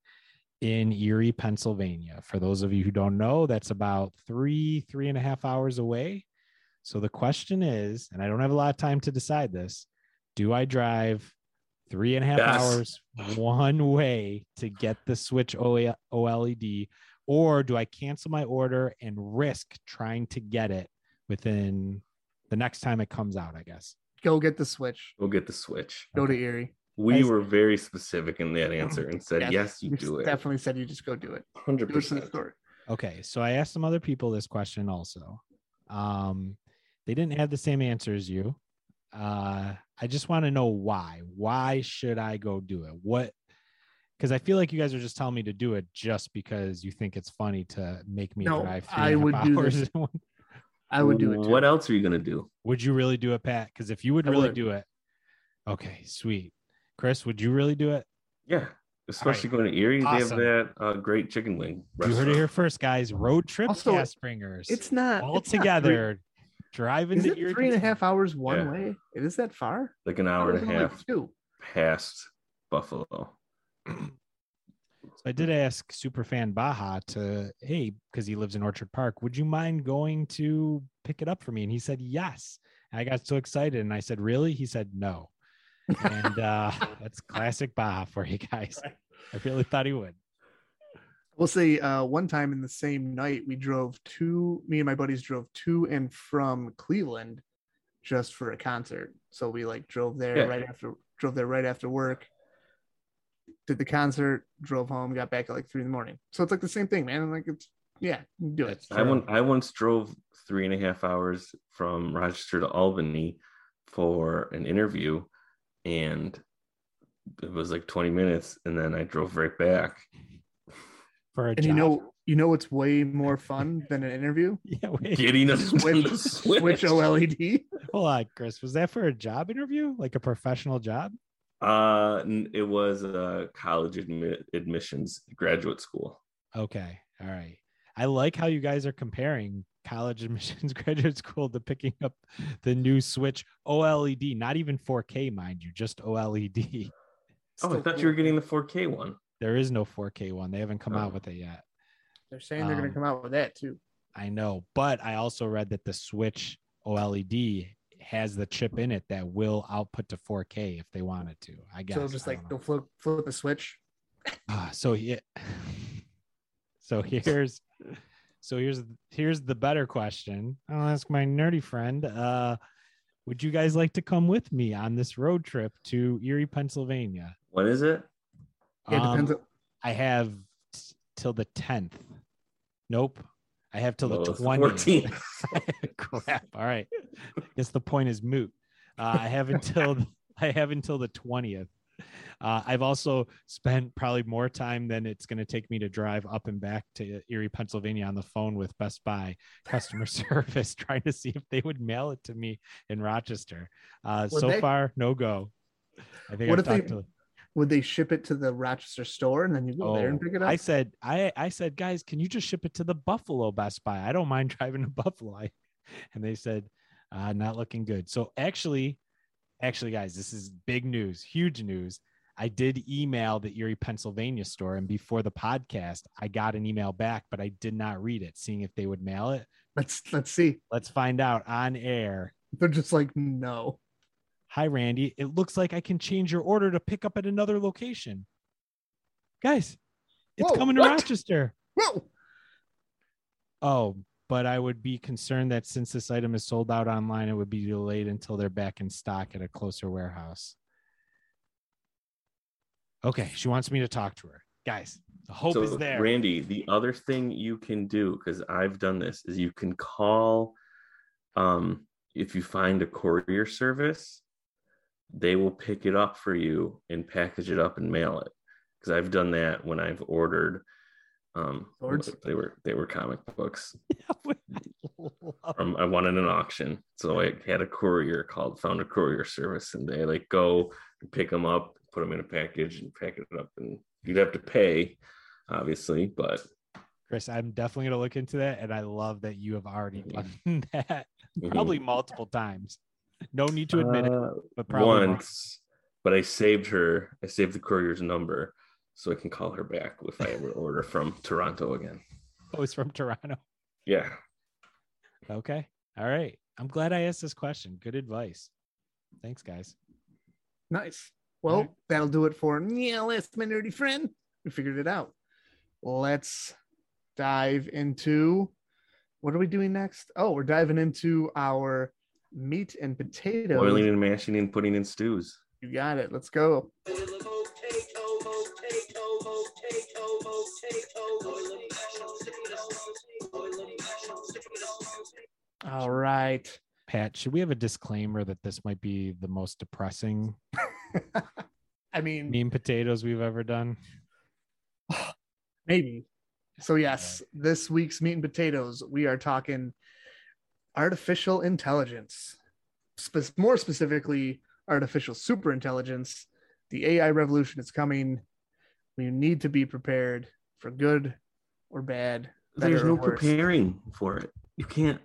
in Erie, Pennsylvania. For those of you who don't know, that's about three and a half hours away. So the question is, and I don't have a lot of time to decide this, do I drive 3.5 hours one way to get the Switch OLED, or do I cancel my order and risk trying to get it within the next time it comes out, I guess? Go get the Switch. Go get the Switch. Go to Erie. We were very specific in that answer and said, yes, you do it. Definitely said you just go do it. 100%. Okay. So I asked some other people this question also. They didn't have the same answer as you. I just want to know why. Why should I go do it? What? Because I feel like you guys are just telling me to do it just because you think it's funny to make me drive 3.5 hours. I would do it too. What else are you going to do? Would you really do it, Pat? Because if you would really do it. Okay, sweet. Chris, would you really do it? Yeah, especially going to Erie. Awesome. They have that great chicken wing restaurant. You heard it here first, guys. Road trip cast bringers. It's not. All it's together. Driving to Erie. 3.5 hours one way? It is that far? Like an hour and a half past Buffalo. So I did ask Superfan Baja to, hey, because he lives in Orchard Park, would you mind going to pick it up for me? And he said, yes. And I got so excited. And I said, really? He said, no. And that's classic Baja for you guys. I really thought he would. We'll say one time in the same night, me and my buddies drove to and from Cleveland just for a concert. So we drove there right after work. Did the concert, drove home, got back at like 3 a.m. So it's like the same thing, man. Like do it. I once drove 3.5 hours from Rochester to Albany for an interview, and it was like 20 minutes, and then I drove right back. And you know what's way more fun than an interview? Yeah, getting a Switch OLED. Hold on, Chris. Was that for a job interview, like a professional job? It was college admissions, graduate school. Okay, all right. I like how you guys are comparing college admissions, graduate school to picking up the new Switch OLED. Not even 4K, mind you, just OLED. Oh, I thought you were getting the 4K one. There is no 4K one. They haven't come out with it yet. They're saying they're going to come out with that too. I know, but I also read that the Switch OLED has the chip in it that will output to 4K if they wanted to. I guess. So just like they'll flip a switch. So here's the better question. I'll ask my nerdy friend. Would you guys like to come with me on this road trip to Erie, Pennsylvania? What is it? It depends. I have till the 10th. Nope. I have till the 20th. Crap. All right. I guess the point is moot. I have until the 20th. I've also spent probably more time than it's going to take me to drive up and back to Erie, Pennsylvania on the phone with Best Buy customer service, trying to see if they would mail it to me in Rochester. So far, no go. I think would they ship it to the Rochester store and then you go there and pick it up? I said, guys, can you just ship it to the Buffalo Best Buy? I don't mind driving to Buffalo. And they said, not looking good. So actually, guys, this is big news, huge news. I did email the Erie, Pennsylvania store, and before the podcast, I got an email back, but I did not read it, seeing if they would mail it. Let's see. Let's find out on air. They're just like, no. Hi, Randy. It looks like I can change your order to pick up at another location. Guys, it's coming to Rochester. Whoa. Oh, but I would be concerned that since this item is sold out online, it would be delayed until they're back in stock at a closer warehouse. Okay, she wants me to talk to her. Guys, the hope is there. Randy, the other thing you can do, because I've done this, is you can call, if you find a courier service, they will pick it up for you and package it up and mail it. Because I've done that when I've ordered. They were comic books. I won at an auction, so I had a courier found a courier service, and they go pick them up, put them in a package, and pack it up. And you'd have to pay, obviously, but. Chris, I'm definitely going to look into that, and I love that you have already done that probably multiple times. No need to admit it, but probably once. More. But I saved her. I saved the courier's number, so I can call her back if I ever order from Toronto again. Oh, it's from Toronto. Yeah. Okay. All right. I'm glad I asked this question. Good advice. Thanks, guys. Nice. Well, right. That'll do it for Last Minority Friend. We figured it out. Let's dive into what are we doing next? Oh, we're diving into our meat and potatoes. Boiling and mashing and putting in stews. You got it. Let's go. All right. Pat, should we have a disclaimer that this might be the most depressing I mean, mean potatoes we've ever done? Maybe. So yes, this week's meat and potatoes, we are talking artificial intelligence, more specifically, artificial superintelligence. The AI revolution is coming. We need to be prepared for good or bad. There's no preparing for it. You can't.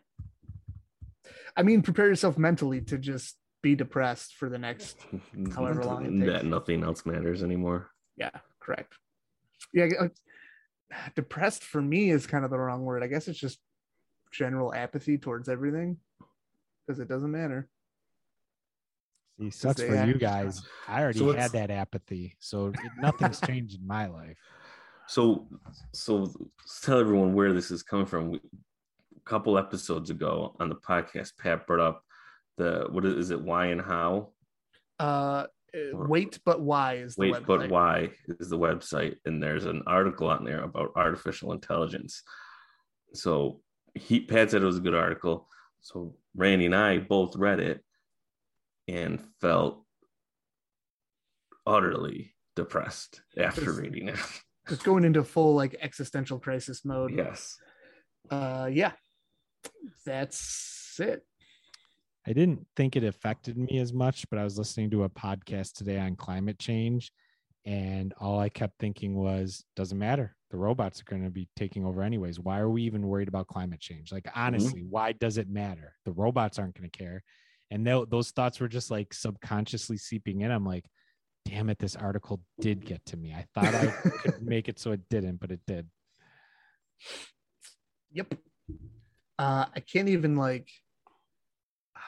I mean, prepare yourself mentally to just be depressed for the next however long it takes. That nothing else matters anymore. Yeah, correct. Yeah. Depressed for me is kind of the wrong word. I guess it's just general apathy towards everything because it doesn't matter. See, sucks for you guys. I already had that apathy, so nothing's changed in my life. So tell everyone where this is coming from. A couple episodes ago on the podcast, Pat brought up why and how? Wait But Why is the website. Wait But Why is the website, and there's an article on there about artificial intelligence. So Pat said it was a good article. So Randy and I both read it and felt utterly depressed after reading it. Just going into full existential crisis mode. Yes. Yeah. That's it. I didn't think it affected me as much, but I was listening to a podcast today on climate change, and all I kept thinking was, doesn't matter. The robots are going to be taking over anyways. Why are we even worried about climate change? Honestly, why does it matter? The robots aren't going to care. And those thoughts were just subconsciously seeping in. I'm like, damn it, this article did get to me. I thought I could make it so it didn't, but it did. Yep. I can't even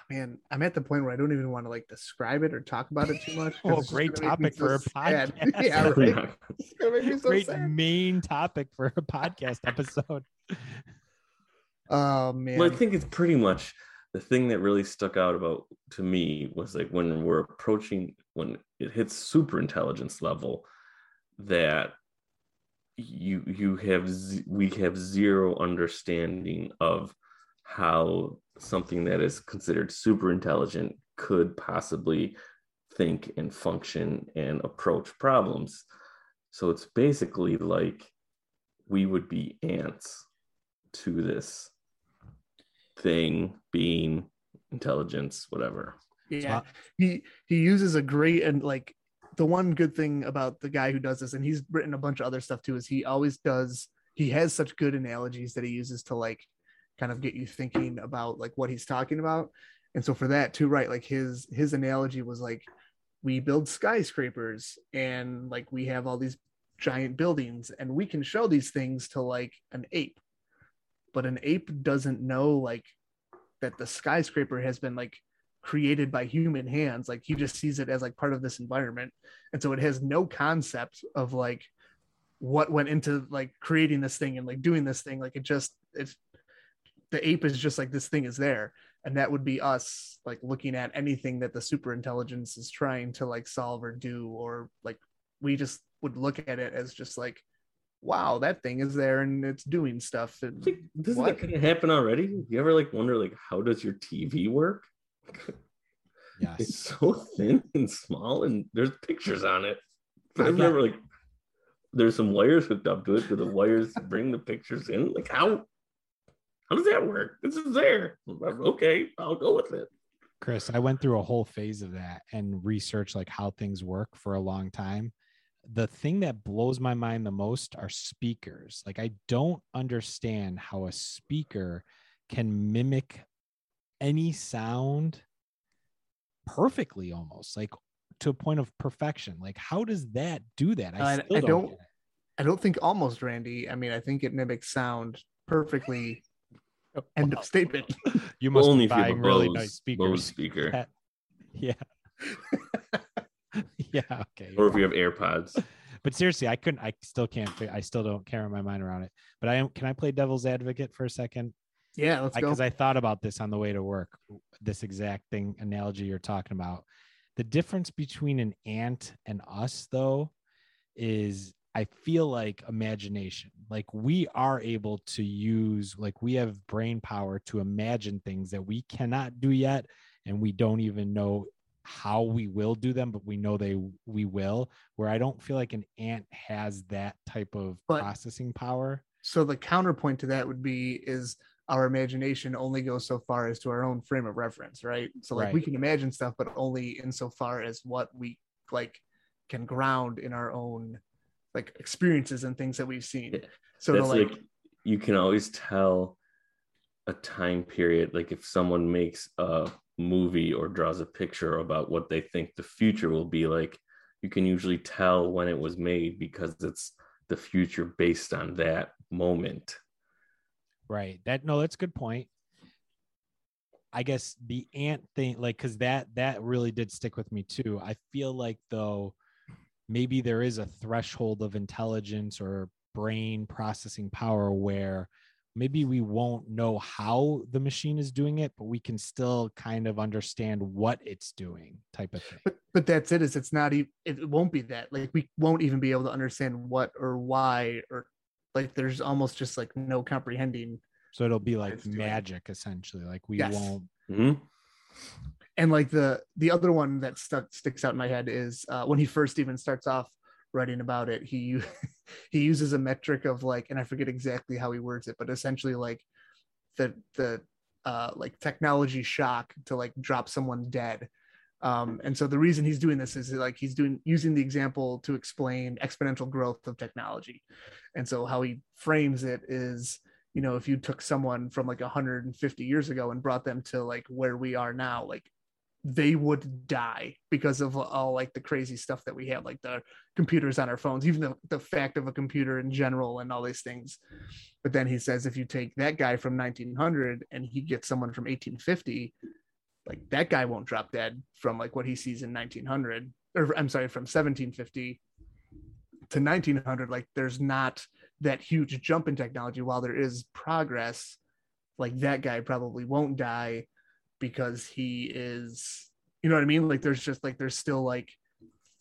man, I'm at the point where I don't even want to describe it or talk about it too much. Oh, great topic for a podcast. Yeah, right? It's gonna make me so great sad. Main topic for a podcast episode. Oh man. Well, I think it's pretty much the thing that really stuck out to me was when we're approaching, when it hits super intelligence level, that we have zero understanding of how something that is considered super intelligent could possibly think and function and approach problems. So it's basically like we would be ants to this thing, being, intelligence, whatever. Yeah, he uses a great, and like the one good thing about the guy who does this, and he's written a bunch of other stuff too, is he always does, he has such good analogies that he uses to like kind of get you thinking about like what he's talking about. And so for that too, right, like his analogy was like, we build skyscrapers and like we have all these giant buildings and we can show these things to like an ape, but an ape doesn't know like that the skyscraper has been like created by human hands. Like he just sees it as like part of this environment, and so it has no concept of like what went into like creating this thing and like doing this thing. Like it's the ape is just like, this thing is there. And that would be us like looking at anything that the super intelligence is trying to like solve or do, or like we just would look at it as just like, wow, that thing is there and it's doing stuff. And doesn't that kind of happen already? You ever like wonder like, how does your TV work? Yes. It's so thin and small and there's pictures on it. But I remember like there's some wires hooked up to it. Do the wires bring the pictures in? Like how does that work? This is there. Okay, I'll go with it. Chris, I went through a whole phase of that and researched like how things work for a long time. The thing that blows my mind the most are speakers. Like I don't understand how a speaker can mimic any sound perfectly, almost like to a point of perfection. Like how does that do that? I don't think almost, Randy. I mean, I think it mimics sound perfectly. End of statement. You must only be buying really nice speakers. Bose speaker. Yeah. Yeah, okay. Or if you have AirPods. But seriously, I still don't carry my mind around it. But can I play devil's advocate for a second? Yeah, let's go. Because I thought about this on the way to work, this exact thing, analogy you're talking about. The difference between an ant and us, though, is I feel like imagination. Like we are able to use, like we have brain power to imagine things that we cannot do yet, and we don't even know how we will do them, but we know we will, where I don't feel like an ant has that type of processing power. So the counterpoint to that would be is our imagination only goes so far as to our own frame of reference, right? So like we can imagine stuff, but only insofar as what we like can ground in our own like experiences and things that we've seen. Yeah. So that's to, like you can always tell a time period, like if someone makes a movie or draws a picture about what they think the future will be like, you can usually tell when it was made because it's the future based on that moment, right? That's a good point. I guess the ant thing, like, because that really did stick with me too. I feel like though maybe there is a threshold of intelligence or brain processing power where maybe we won't know how the machine is doing it, but we can still kind of understand what it's doing, type of thing. But that's it. Is it's not even, it won't be that. Like we won't even be able to understand what or why, or like there's almost just like no comprehending. So it'll be like magic, essentially. Like we won't. Mm-hmm. And like the other one that sticks out in my head is when he first even starts off writing about it, he uses a metric of like, and I forget exactly how he words it, but essentially like the like technology shock to like drop someone dead. And so the reason he's doing this is like he's using the example to explain exponential growth of technology. And so how he frames it is, you know, if you took someone from like 150 years ago and brought them to like where we are now, like they would die because of all like the crazy stuff that we have, like the computers on our phones, even the fact of a computer in general and all these things. But then he says, if you take that guy from 1900 and he gets someone from 1850, like that guy won't drop dead from like what he sees in 1900, or I'm sorry, from 1750 to 1900. Like there's not that huge jump in technology. While there is progress, like that guy probably won't die because he is, you know what I mean? Like there's just like, there's still like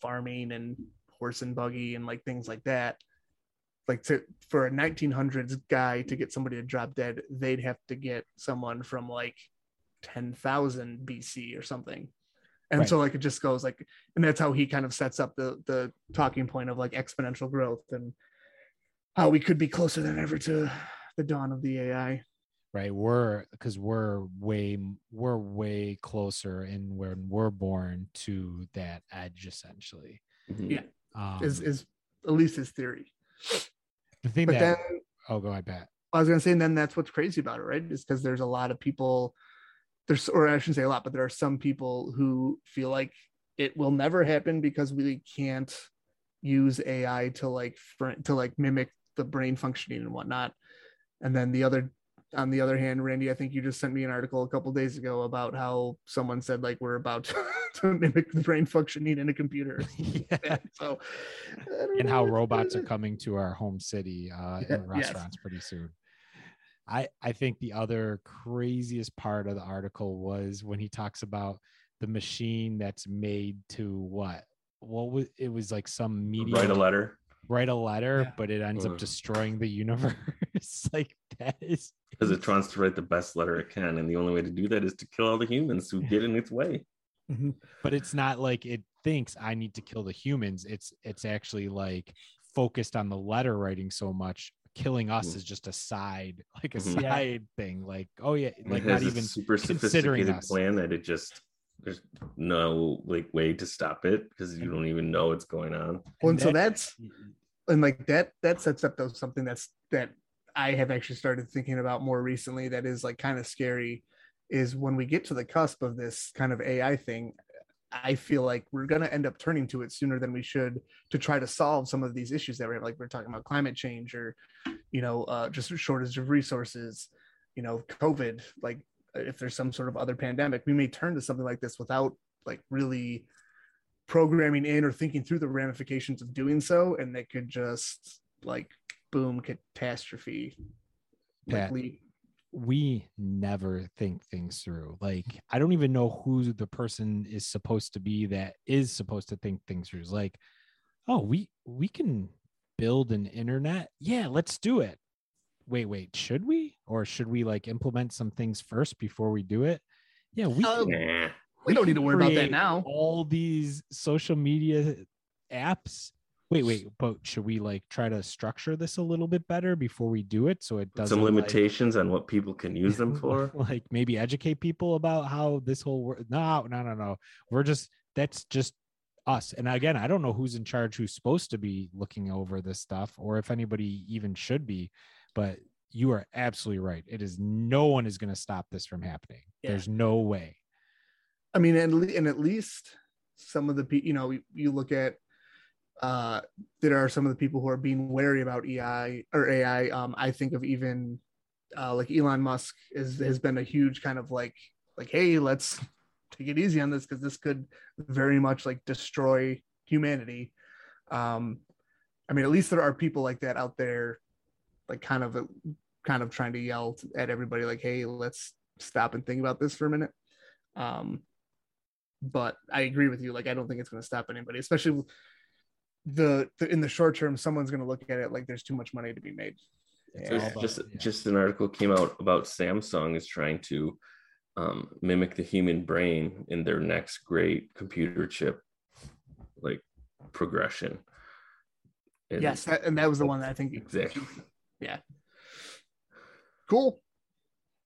farming and horse and buggy and like things like that. like for a 1900s guy to get somebody to drop dead, they'd have to get someone from like 10,000 BC or something. And right. So like, it just goes like, and that's how he kind of sets up the talking point of like exponential growth and how we could be closer than ever to the dawn of the AI. Right. We're way closer in when we're born to that edge, essentially. Yeah. Is at least his theory. The thing go ahead, Pat. I was going to say, and then that's what's crazy about it, right? Is because there's a lot of people, or I shouldn't say a lot, but there are some people who feel like it will never happen because we can't use AI to mimic the brain functioning and whatnot. And then on the other hand, Randy, I think you just sent me an article a couple of days ago about how someone said like we're about to mimic the brain functioning in a computer. Yeah. So, and how robots are coming to our home city and restaurants pretty soon. I think the other craziest part of the article was when he talks about the machine that's made to it was like some medium. Write a letter, yeah. But it ends up destroying the universe. Like that is because it tries to write the best letter it can, and the only way to do that is to kill all the humans who get in its way. Mm-hmm. But it's not like it thinks I need to kill the humans. It's actually like focused on the letter writing so much. Killing us is just a side thing. Like it has not even super sophisticated plan that it just. There's no like way to stop it because you don't even know what's going on. Well, and so that sets up though something that I have actually started thinking about more recently. That is like kind of scary. Is when we get to the cusp of this kind of AI thing, I feel like we're going to end up turning to it sooner than we should to try to solve some of these issues that we have. Like we're talking about climate change or, just a shortage of resources, COVID, like, if there's some sort of other pandemic, we may turn to something like this without like really programming in or thinking through the ramifications of doing so. And that could just like, boom, catastrophe. Pat, we never think things through. Like, I don't even know who the person is supposed to be that is supposed to think things through. It's like, oh, we can build an internet. Yeah, let's do it. Wait, should we? Or should we like implement some things first before we do it? Yeah, we don't need to worry about that now. All these social media apps. Wait, but should we like try to structure this a little bit better before we do it? So it doesn't some limitations on what people can use them for. Like maybe educate people about how this whole world. No. That's just us. And again, I don't know who's in charge, who's supposed to be looking over this stuff, or if anybody even should be. But you are absolutely right. It is no one is going to stop this from happening. Yeah. There's no way. I mean, and at least some of the people, you look at there are some of the people who are being wary about AI. I think of even like Elon Musk has been a huge kind of like, hey, let's take it easy on this because this could very much like destroy humanity. I mean, at least there are people like that out there. Like kind of trying to yell at everybody, like, "Hey, let's stop and think about this for a minute." But I agree with you. Like, I don't think it's going to stop anybody, especially the in the short term. Someone's going to look at it like there's too much money to be made. Just an article came out about Samsung is trying to mimic the human brain in their next great computer chip, like progression. And that was the one that I think exactly. Yeah. Cool.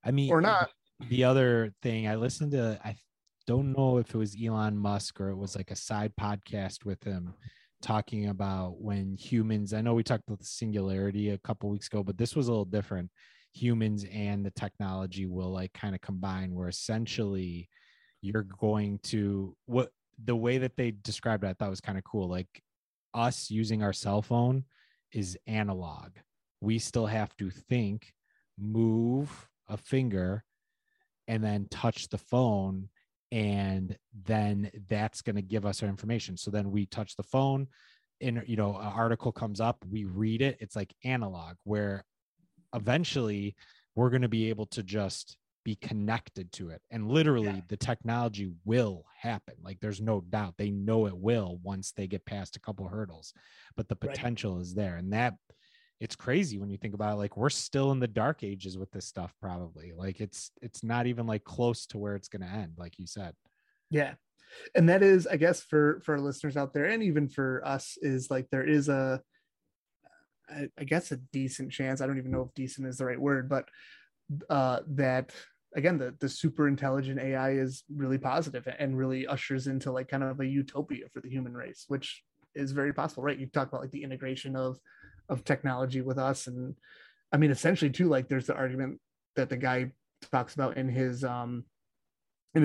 I mean, or not. The other thing I listened to, I don't know if it was Elon Musk or it was like a side podcast with him talking about when humans, I know we talked about the singularity a couple weeks ago, but this was a little different. Humans and the technology will like kind of combine where essentially you're going to what the way that they described it, I thought was kind of cool. Like us using our cell phone is analog. We still have to think, move a finger, and then touch the phone. And then that's going to give us our information. So then we touch the phone and, an article comes up, we read it. It's like analog where eventually we're going to be able to just be connected to it. And literally the technology will happen. Like there's no doubt. They know it will once they get past a couple hurdles, but the potential is there. And that it's crazy when you think about it. Like, we're still in the dark ages with this stuff, probably. Like, it's not even like close to where it's going to end, like you said. Yeah. And that is, I guess, for our listeners out there, and even for us, is like, there is I guess a decent chance. I don't even know if decent is the right word, but that, again, the super intelligent AI is really positive and really ushers into like kind of a utopia for the human race, which is very possible, right? You talk about like the integration of technology with us. And I mean, essentially too, like there's the argument that the guy talks about in his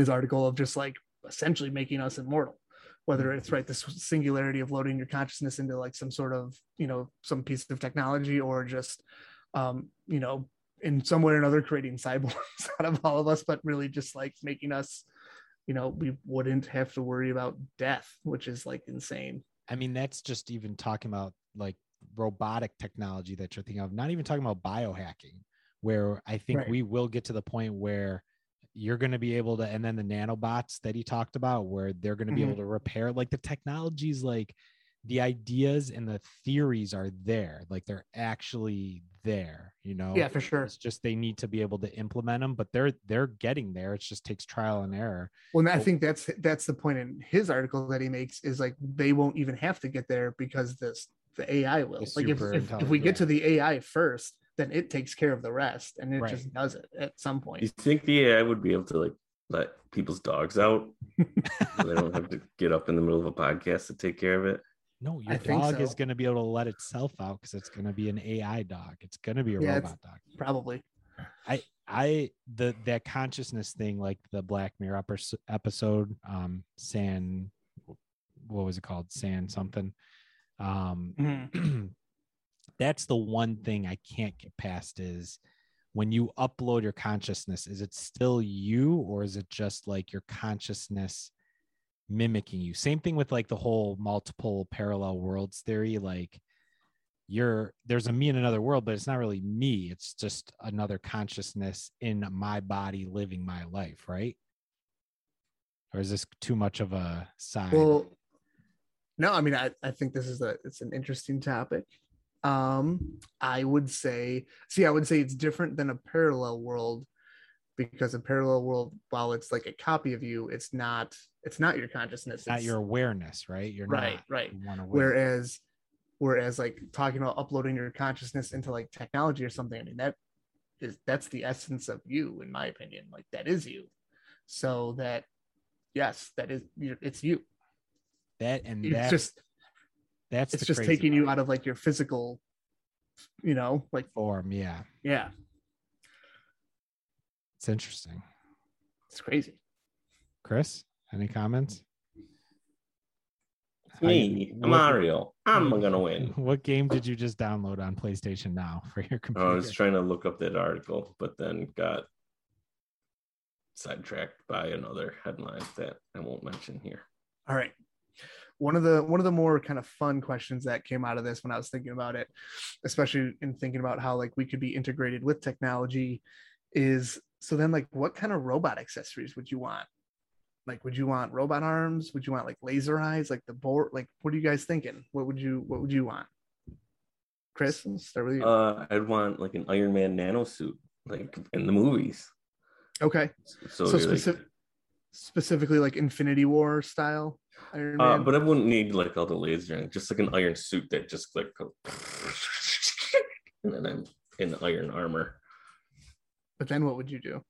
article of just like essentially making us immortal, whether it's right, this singularity of loading your consciousness into like some sort of, you know, some piece of technology, or just, you know, in some way or another creating cyborgs out of all of us, but really just like making us, you know, we wouldn't have to worry about death, which is like insane. I mean, that's just even talking about like robotic technology that you're thinking of, not even talking about biohacking, where I think we will get to the point where you're going to be able to, and then the nanobots that he talked about, where they're going to be able to repair, like the technologies, like the ideas and the theories are there, like they're actually there, you know? Yeah, for sure. It's just, they need to be able to implement them, but they're getting there. It just takes trial and error. Well, and I think that's the point in his article that he makes, is like, they won't even have to get there because the AI will. It's like if we get to the AI first, then it takes care of the rest, and it just does it at some point. You think the AI would be able to like let people's dogs out? So they don't have to get up in the middle of a podcast to take care of it. No, your dog is going to be able to let itself out because it's going to be an AI dog. It's going to be a robot dog. Probably. That consciousness thing, like the Black Mirror episode, what was it called? San something. That's the one thing I can't get past, is when you upload your consciousness, is it still you, or is it just like your consciousness mimicking you? Same thing with like the whole multiple parallel worlds theory. Like there's a me in another world, but it's not really me. It's just another consciousness in my body living my life, right? Or is this too much of a sign? Well, no, I mean, I think this is it's an interesting topic. I would say it's different than a parallel world, because a parallel world, while it's like a copy of you, it's not your consciousness. It's not your awareness, right? You're right. Whereas like talking about uploading your consciousness into like technology or something, I mean, that's the essence of you, in my opinion. Like, that is you. So that, yes, that is, it's you. That, and that's just, it's just taking you out of like your physical, you know, like form. Yeah. Yeah. It's interesting. It's crazy. Chris, any comments? Me, Mario. I'm going to win. What game did you just download on PlayStation Now for your computer? I was trying to look up that article, but then got sidetracked by another headline that I won't mention here. All right. One of the more kind of fun questions that came out of this when I was thinking about it, especially in thinking about how like we could be integrated with technology, is so then like, what kind of robot accessories would you want? Like, would you want robot arms? Would you want like laser eyes? Like the board? Like, what are you guys thinking? What would you want? Chris, we'll start with you. I'd want like an Iron Man nanosuit, like in the movies. Okay. So specifically like Infinity War style. Iron Man. But I wouldn't need like all the lasers, just like an iron suit that just like goes, and then I'm in iron armor. But then what would you do?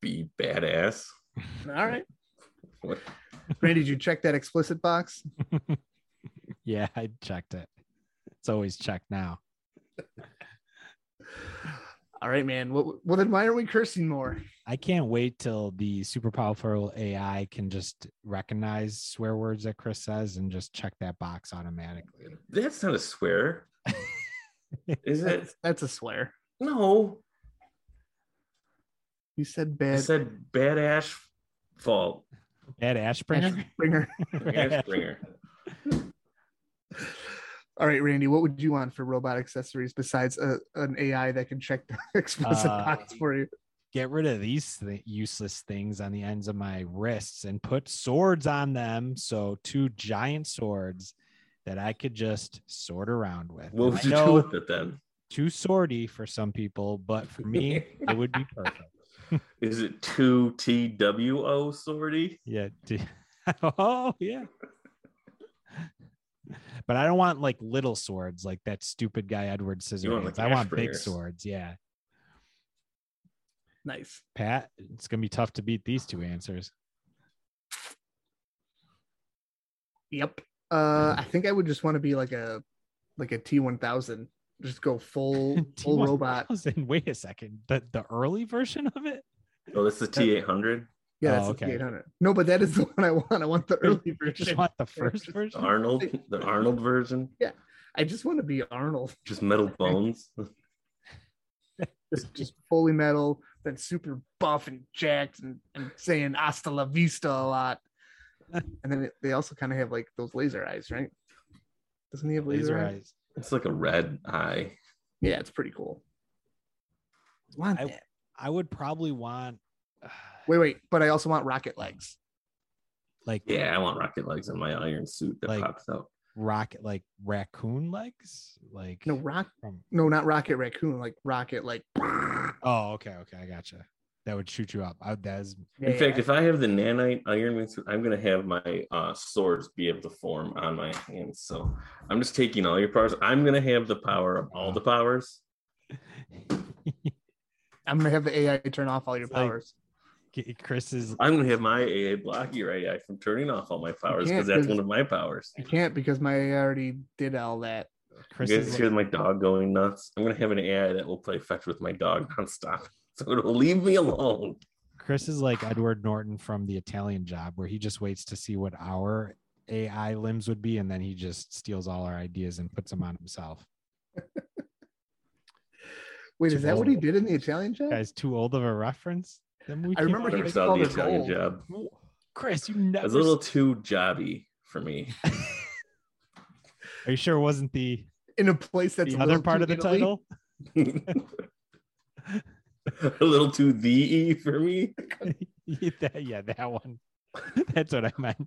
Be badass. All right. What? Randy, did you check that explicit box? Yeah, I checked it. It's always checked now. All right, man. Well, then why are we cursing more? I can't wait till the super powerful AI can just recognize swear words that Chris says and just check that box automatically. That's not a swear. Is it? That's a swear. No. You said bad. I said bad ash fault. Bad ash bringer. Ash bringer. All right, Randy, what would you want for robot accessories besides an AI that can check the explicit box for you? Get rid of these useless things on the ends of my wrists and put swords on them. So two giant swords that I could just sword around with. What would you do with it then? Too swordy for some people, but for me, it would be perfect. Is it 2TWO swordy? Yeah. Oh, yeah. But I don't want like little swords like that stupid guy Edward Scissorhands. Like, I want big swords. Yeah. Nice. Pat, it's going to be tough to beat these two answers. Yep. I think I would just want to be like a T-1000. Just go full robot. Wait a second. The early version of it? Oh, that's the T-800? Yeah, that's the T-800. No, but that is the one I want. I want the early version. Just want the first version? The Arnold version? Yeah. I just want to be Arnold. Just metal bones? just fully metal, then super buff and jacked and saying hasta la vista a lot. And then they also kind of have like those laser eyes, right? Doesn't he have laser eyes? It's like a red eye. Yeah, it's pretty cool. I would probably want. Wait, but I also want rocket legs. Like, yeah, I want rocket legs in my iron suit that like, pops out. Rocket like raccoon legs, like not rocket raccoon, like rocket like. Oh, okay, I gotcha. That would shoot you up. In fact, if I have the nanite Iron Man suit, I'm going to have my swords be able to form on my hands. So I'm just taking all your powers. I'm going to have the power of all the powers. I'm going to have the AI turn off all your powers. I'm going to have my AI block your AI from turning off all my powers because that's one of my powers. I can't because my AI already did all that. You guys hear my dog going nuts? I'm going to have an AI that will play fetch with my dog nonstop. So it'll leave me alone. Chris is like Edward Norton from The Italian Job, where he just waits to see what our AI limbs would be, and then he just steals all our ideas and puts them on himself. Wait, is that what he did in The Italian Job? Guys, too old of a reference? I remember he saw The Italian Job. Chris, you never... It was a little too jobby for me. Are you sure it wasn't the... In a place that's the other part of the title? A little too the for me. Yeah, that one. That's what I meant.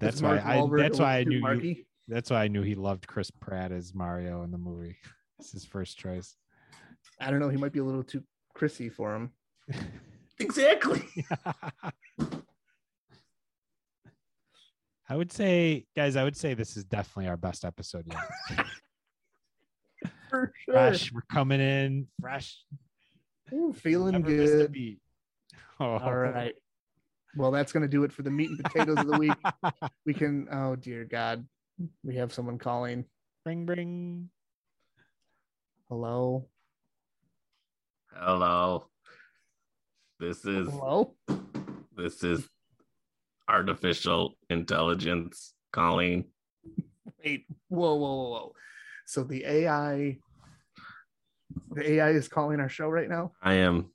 That's why I knew he loved Chris Pratt as Mario in the movie. It's his first choice. I don't know. He might be a little too Chrissy for him. Exactly. I would say this is definitely our best episode yet. For sure. Fresh, we're coming in fresh. Ooh, feeling never good. Missed a beat. Oh. All right. Well, that's going to do it for the meat and potatoes of the week. We can, oh dear God, we have someone calling. Ring. Hello. This is artificial intelligence calling. Wait, whoa. So the AI is calling our show right now? I am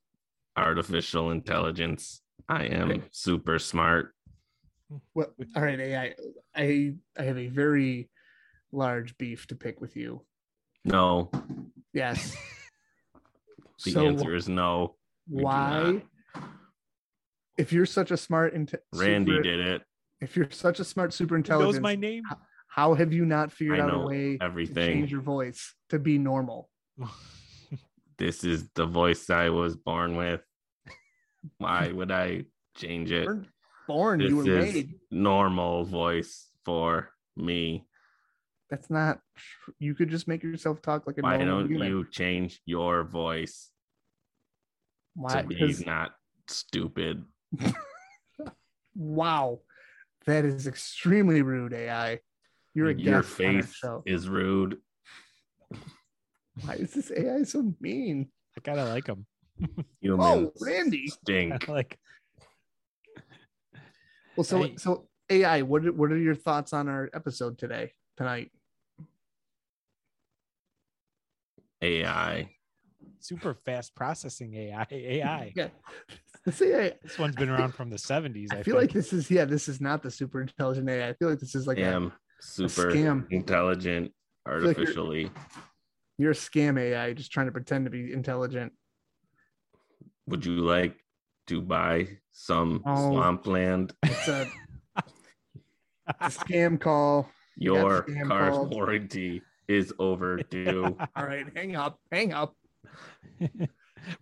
artificial intelligence. I am super smart. Well, all right, AI. I have a very large beef to pick with you. No. Yes. The answer is no. Why? If you're such a smart If you're such a smart super intelligence, knows my name. How have you not figured out a way to change your voice to be normal? This is the voice I was born with. Why would I change it? You were made. Normal voice for me. That's not. You could just make yourself talk like a normal human. Why don't you change your voice? Why? He's not stupid. Wow, that is extremely rude, AI. You're a guest. Your face is rude. Why is this AI so mean? I kind of like him. Oh, Randy, stink. Well, so AI, what are your thoughts on our episode tonight? AI. Super fast processing AI. Yeah. This one's been around from the 70s. I feel like this is not the super intelligent AI. I feel like this is like super scam. Intelligent artificially. Like you're a scam AI just trying to pretend to be intelligent. Would you like to buy some swampland. It's a scam call. Your scam car's called. Warranty is overdue. All right, hang up.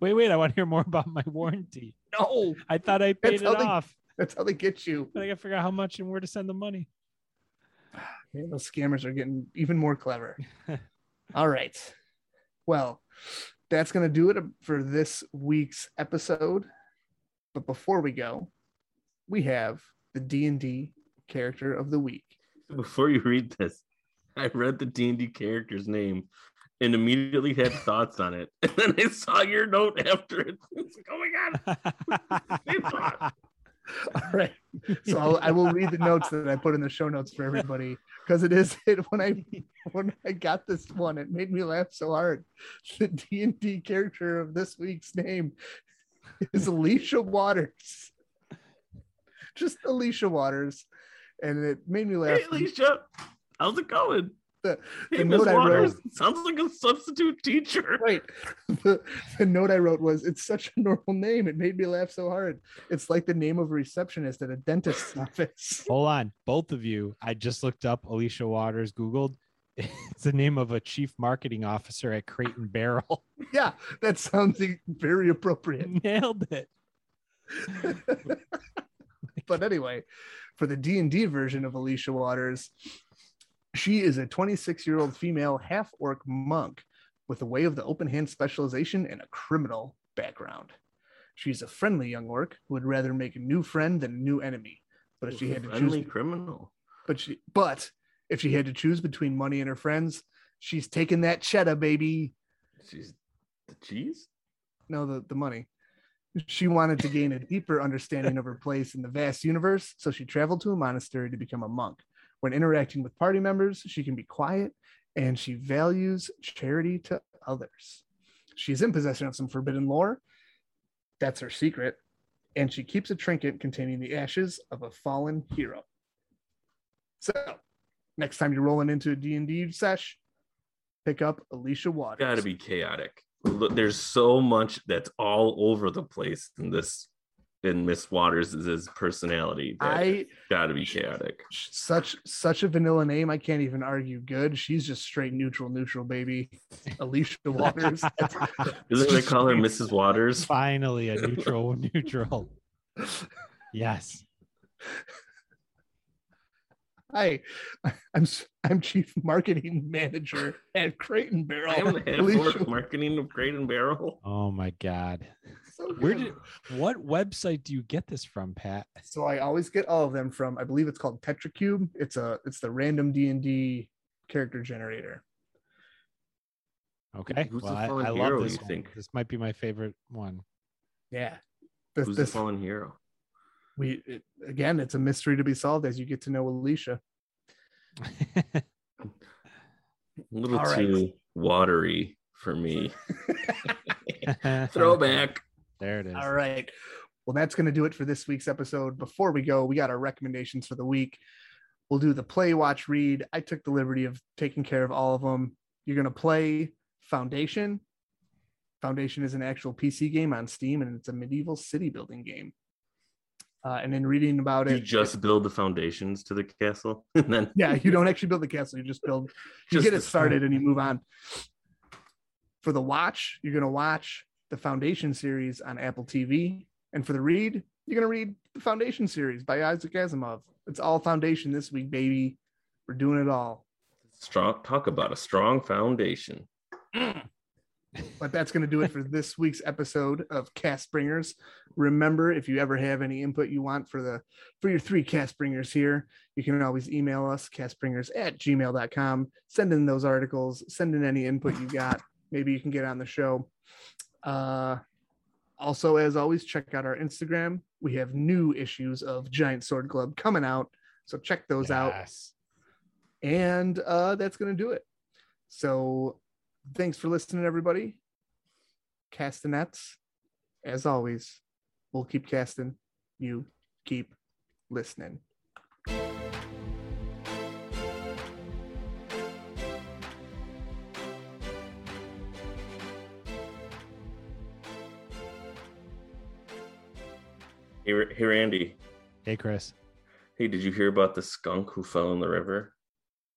Wait, I want to hear more about my warranty. No. I thought I paid it off. That's how they get you. But I got to figure out how much and where to send the money. Man, those scammers are getting even more clever. All right. Well, that's going to do it for this week's episode. But before we go, we have the D&D character of the week. Before you read this, I read the D&D character's name and immediately had thoughts on it. And then I saw your note after it. It's like, oh my God. All right. So I will read the notes that I put in the show notes for everybody, because when I got this one, it made me laugh so hard. The D&D character of this week's name is Alicia Waters. Just Alicia Waters. And it made me laugh. Hey, Alicia, how's it going? The note I wrote sounds like a substitute teacher. Right. The note I wrote was, it's such a normal name. It made me laugh so hard. It's like the name of a receptionist at a dentist's office. Hold on. Both of you. I just looked up Alicia Waters, Googled. It's the name of a chief marketing officer at Crate and Barrel. Yeah, that sounds very appropriate. Nailed it. But anyway, for the D&D version of Alicia Waters, she is a 26-year-old female half-orc monk with a way of the open hand specialization and a criminal background. She's a friendly young orc who would rather make a new friend than a new enemy. But if she had to choose, friendly criminal. If she had to choose between money and her friends, she's taking that cheddar, baby. She's the cheese? No, the money. She wanted to gain a deeper understanding of her place in the vast universe, so she traveled to a monastery to become a monk. When interacting with party members, she can be quiet, and she values charity to others. She's in possession of some forbidden lore. That's her secret. And she keeps a trinket containing the ashes of a fallen hero. So, next time you're rolling into a D&D sesh, pick up Alicia Waters. Gotta be chaotic. There's so much that's all over the place in Miss Waters' personality. Gotta be chaotic. Such a vanilla name. I can't even argue good. She's just straight neutral, baby. Alicia Waters. Isn't they call her Mrs. Waters? Finally, a neutral. Yes. Hi, I'm Chief Marketing Manager at Crate and Barrel. I'm the head of marketing of Crate and Barrel. Oh my God! So what website do you get this from, Pat? So I always get all of them from, I believe it's called TetraCube. It's the random D&D character generator. Okay, I love this. This might be my favorite one. Yeah, who's the fallen hero? It's a mystery to be solved as you get to know Alicia. A little too watery for me. Throwback. There it is. All right. Well, that's going to do it for this week's episode. Before we go, we got our recommendations for the week. We'll do the play, watch, read. I took the liberty of taking care of all of them. You're going to play Foundation. Foundation is an actual PC game on Steam, and it's a medieval city building game. And then reading about it, you just build the foundations to the castle, and then you don't actually build the castle. You just build. You get it started, and you move on. For the watch, you're gonna watch the Foundation series on Apple TV, and for the read, you're gonna read the Foundation series by Isaac Asimov. It's all Foundation this week, baby. We're doing it all. Strong. Talk about a strong foundation. But that's going to do it for this week's episode of Cast Bringers. Remember, if you ever have any input you want for your three Cast Bringers here, you can always email us, castbringers@gmail.com. Send in those articles. Send in any input you got. Maybe you can get on the show. Also, as always, check out our Instagram. We have new issues of Giant Sword Club coming out, so check those out. And that's going to do it. So... thanks for listening, everybody. Cast the nets. As always, we'll keep casting. You keep listening. Hey, Randy. Hey, Chris. Hey, did you hear about the skunk who fell in the river?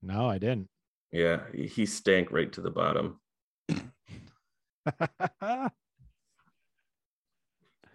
No, I didn't. Yeah, he stank right to the bottom.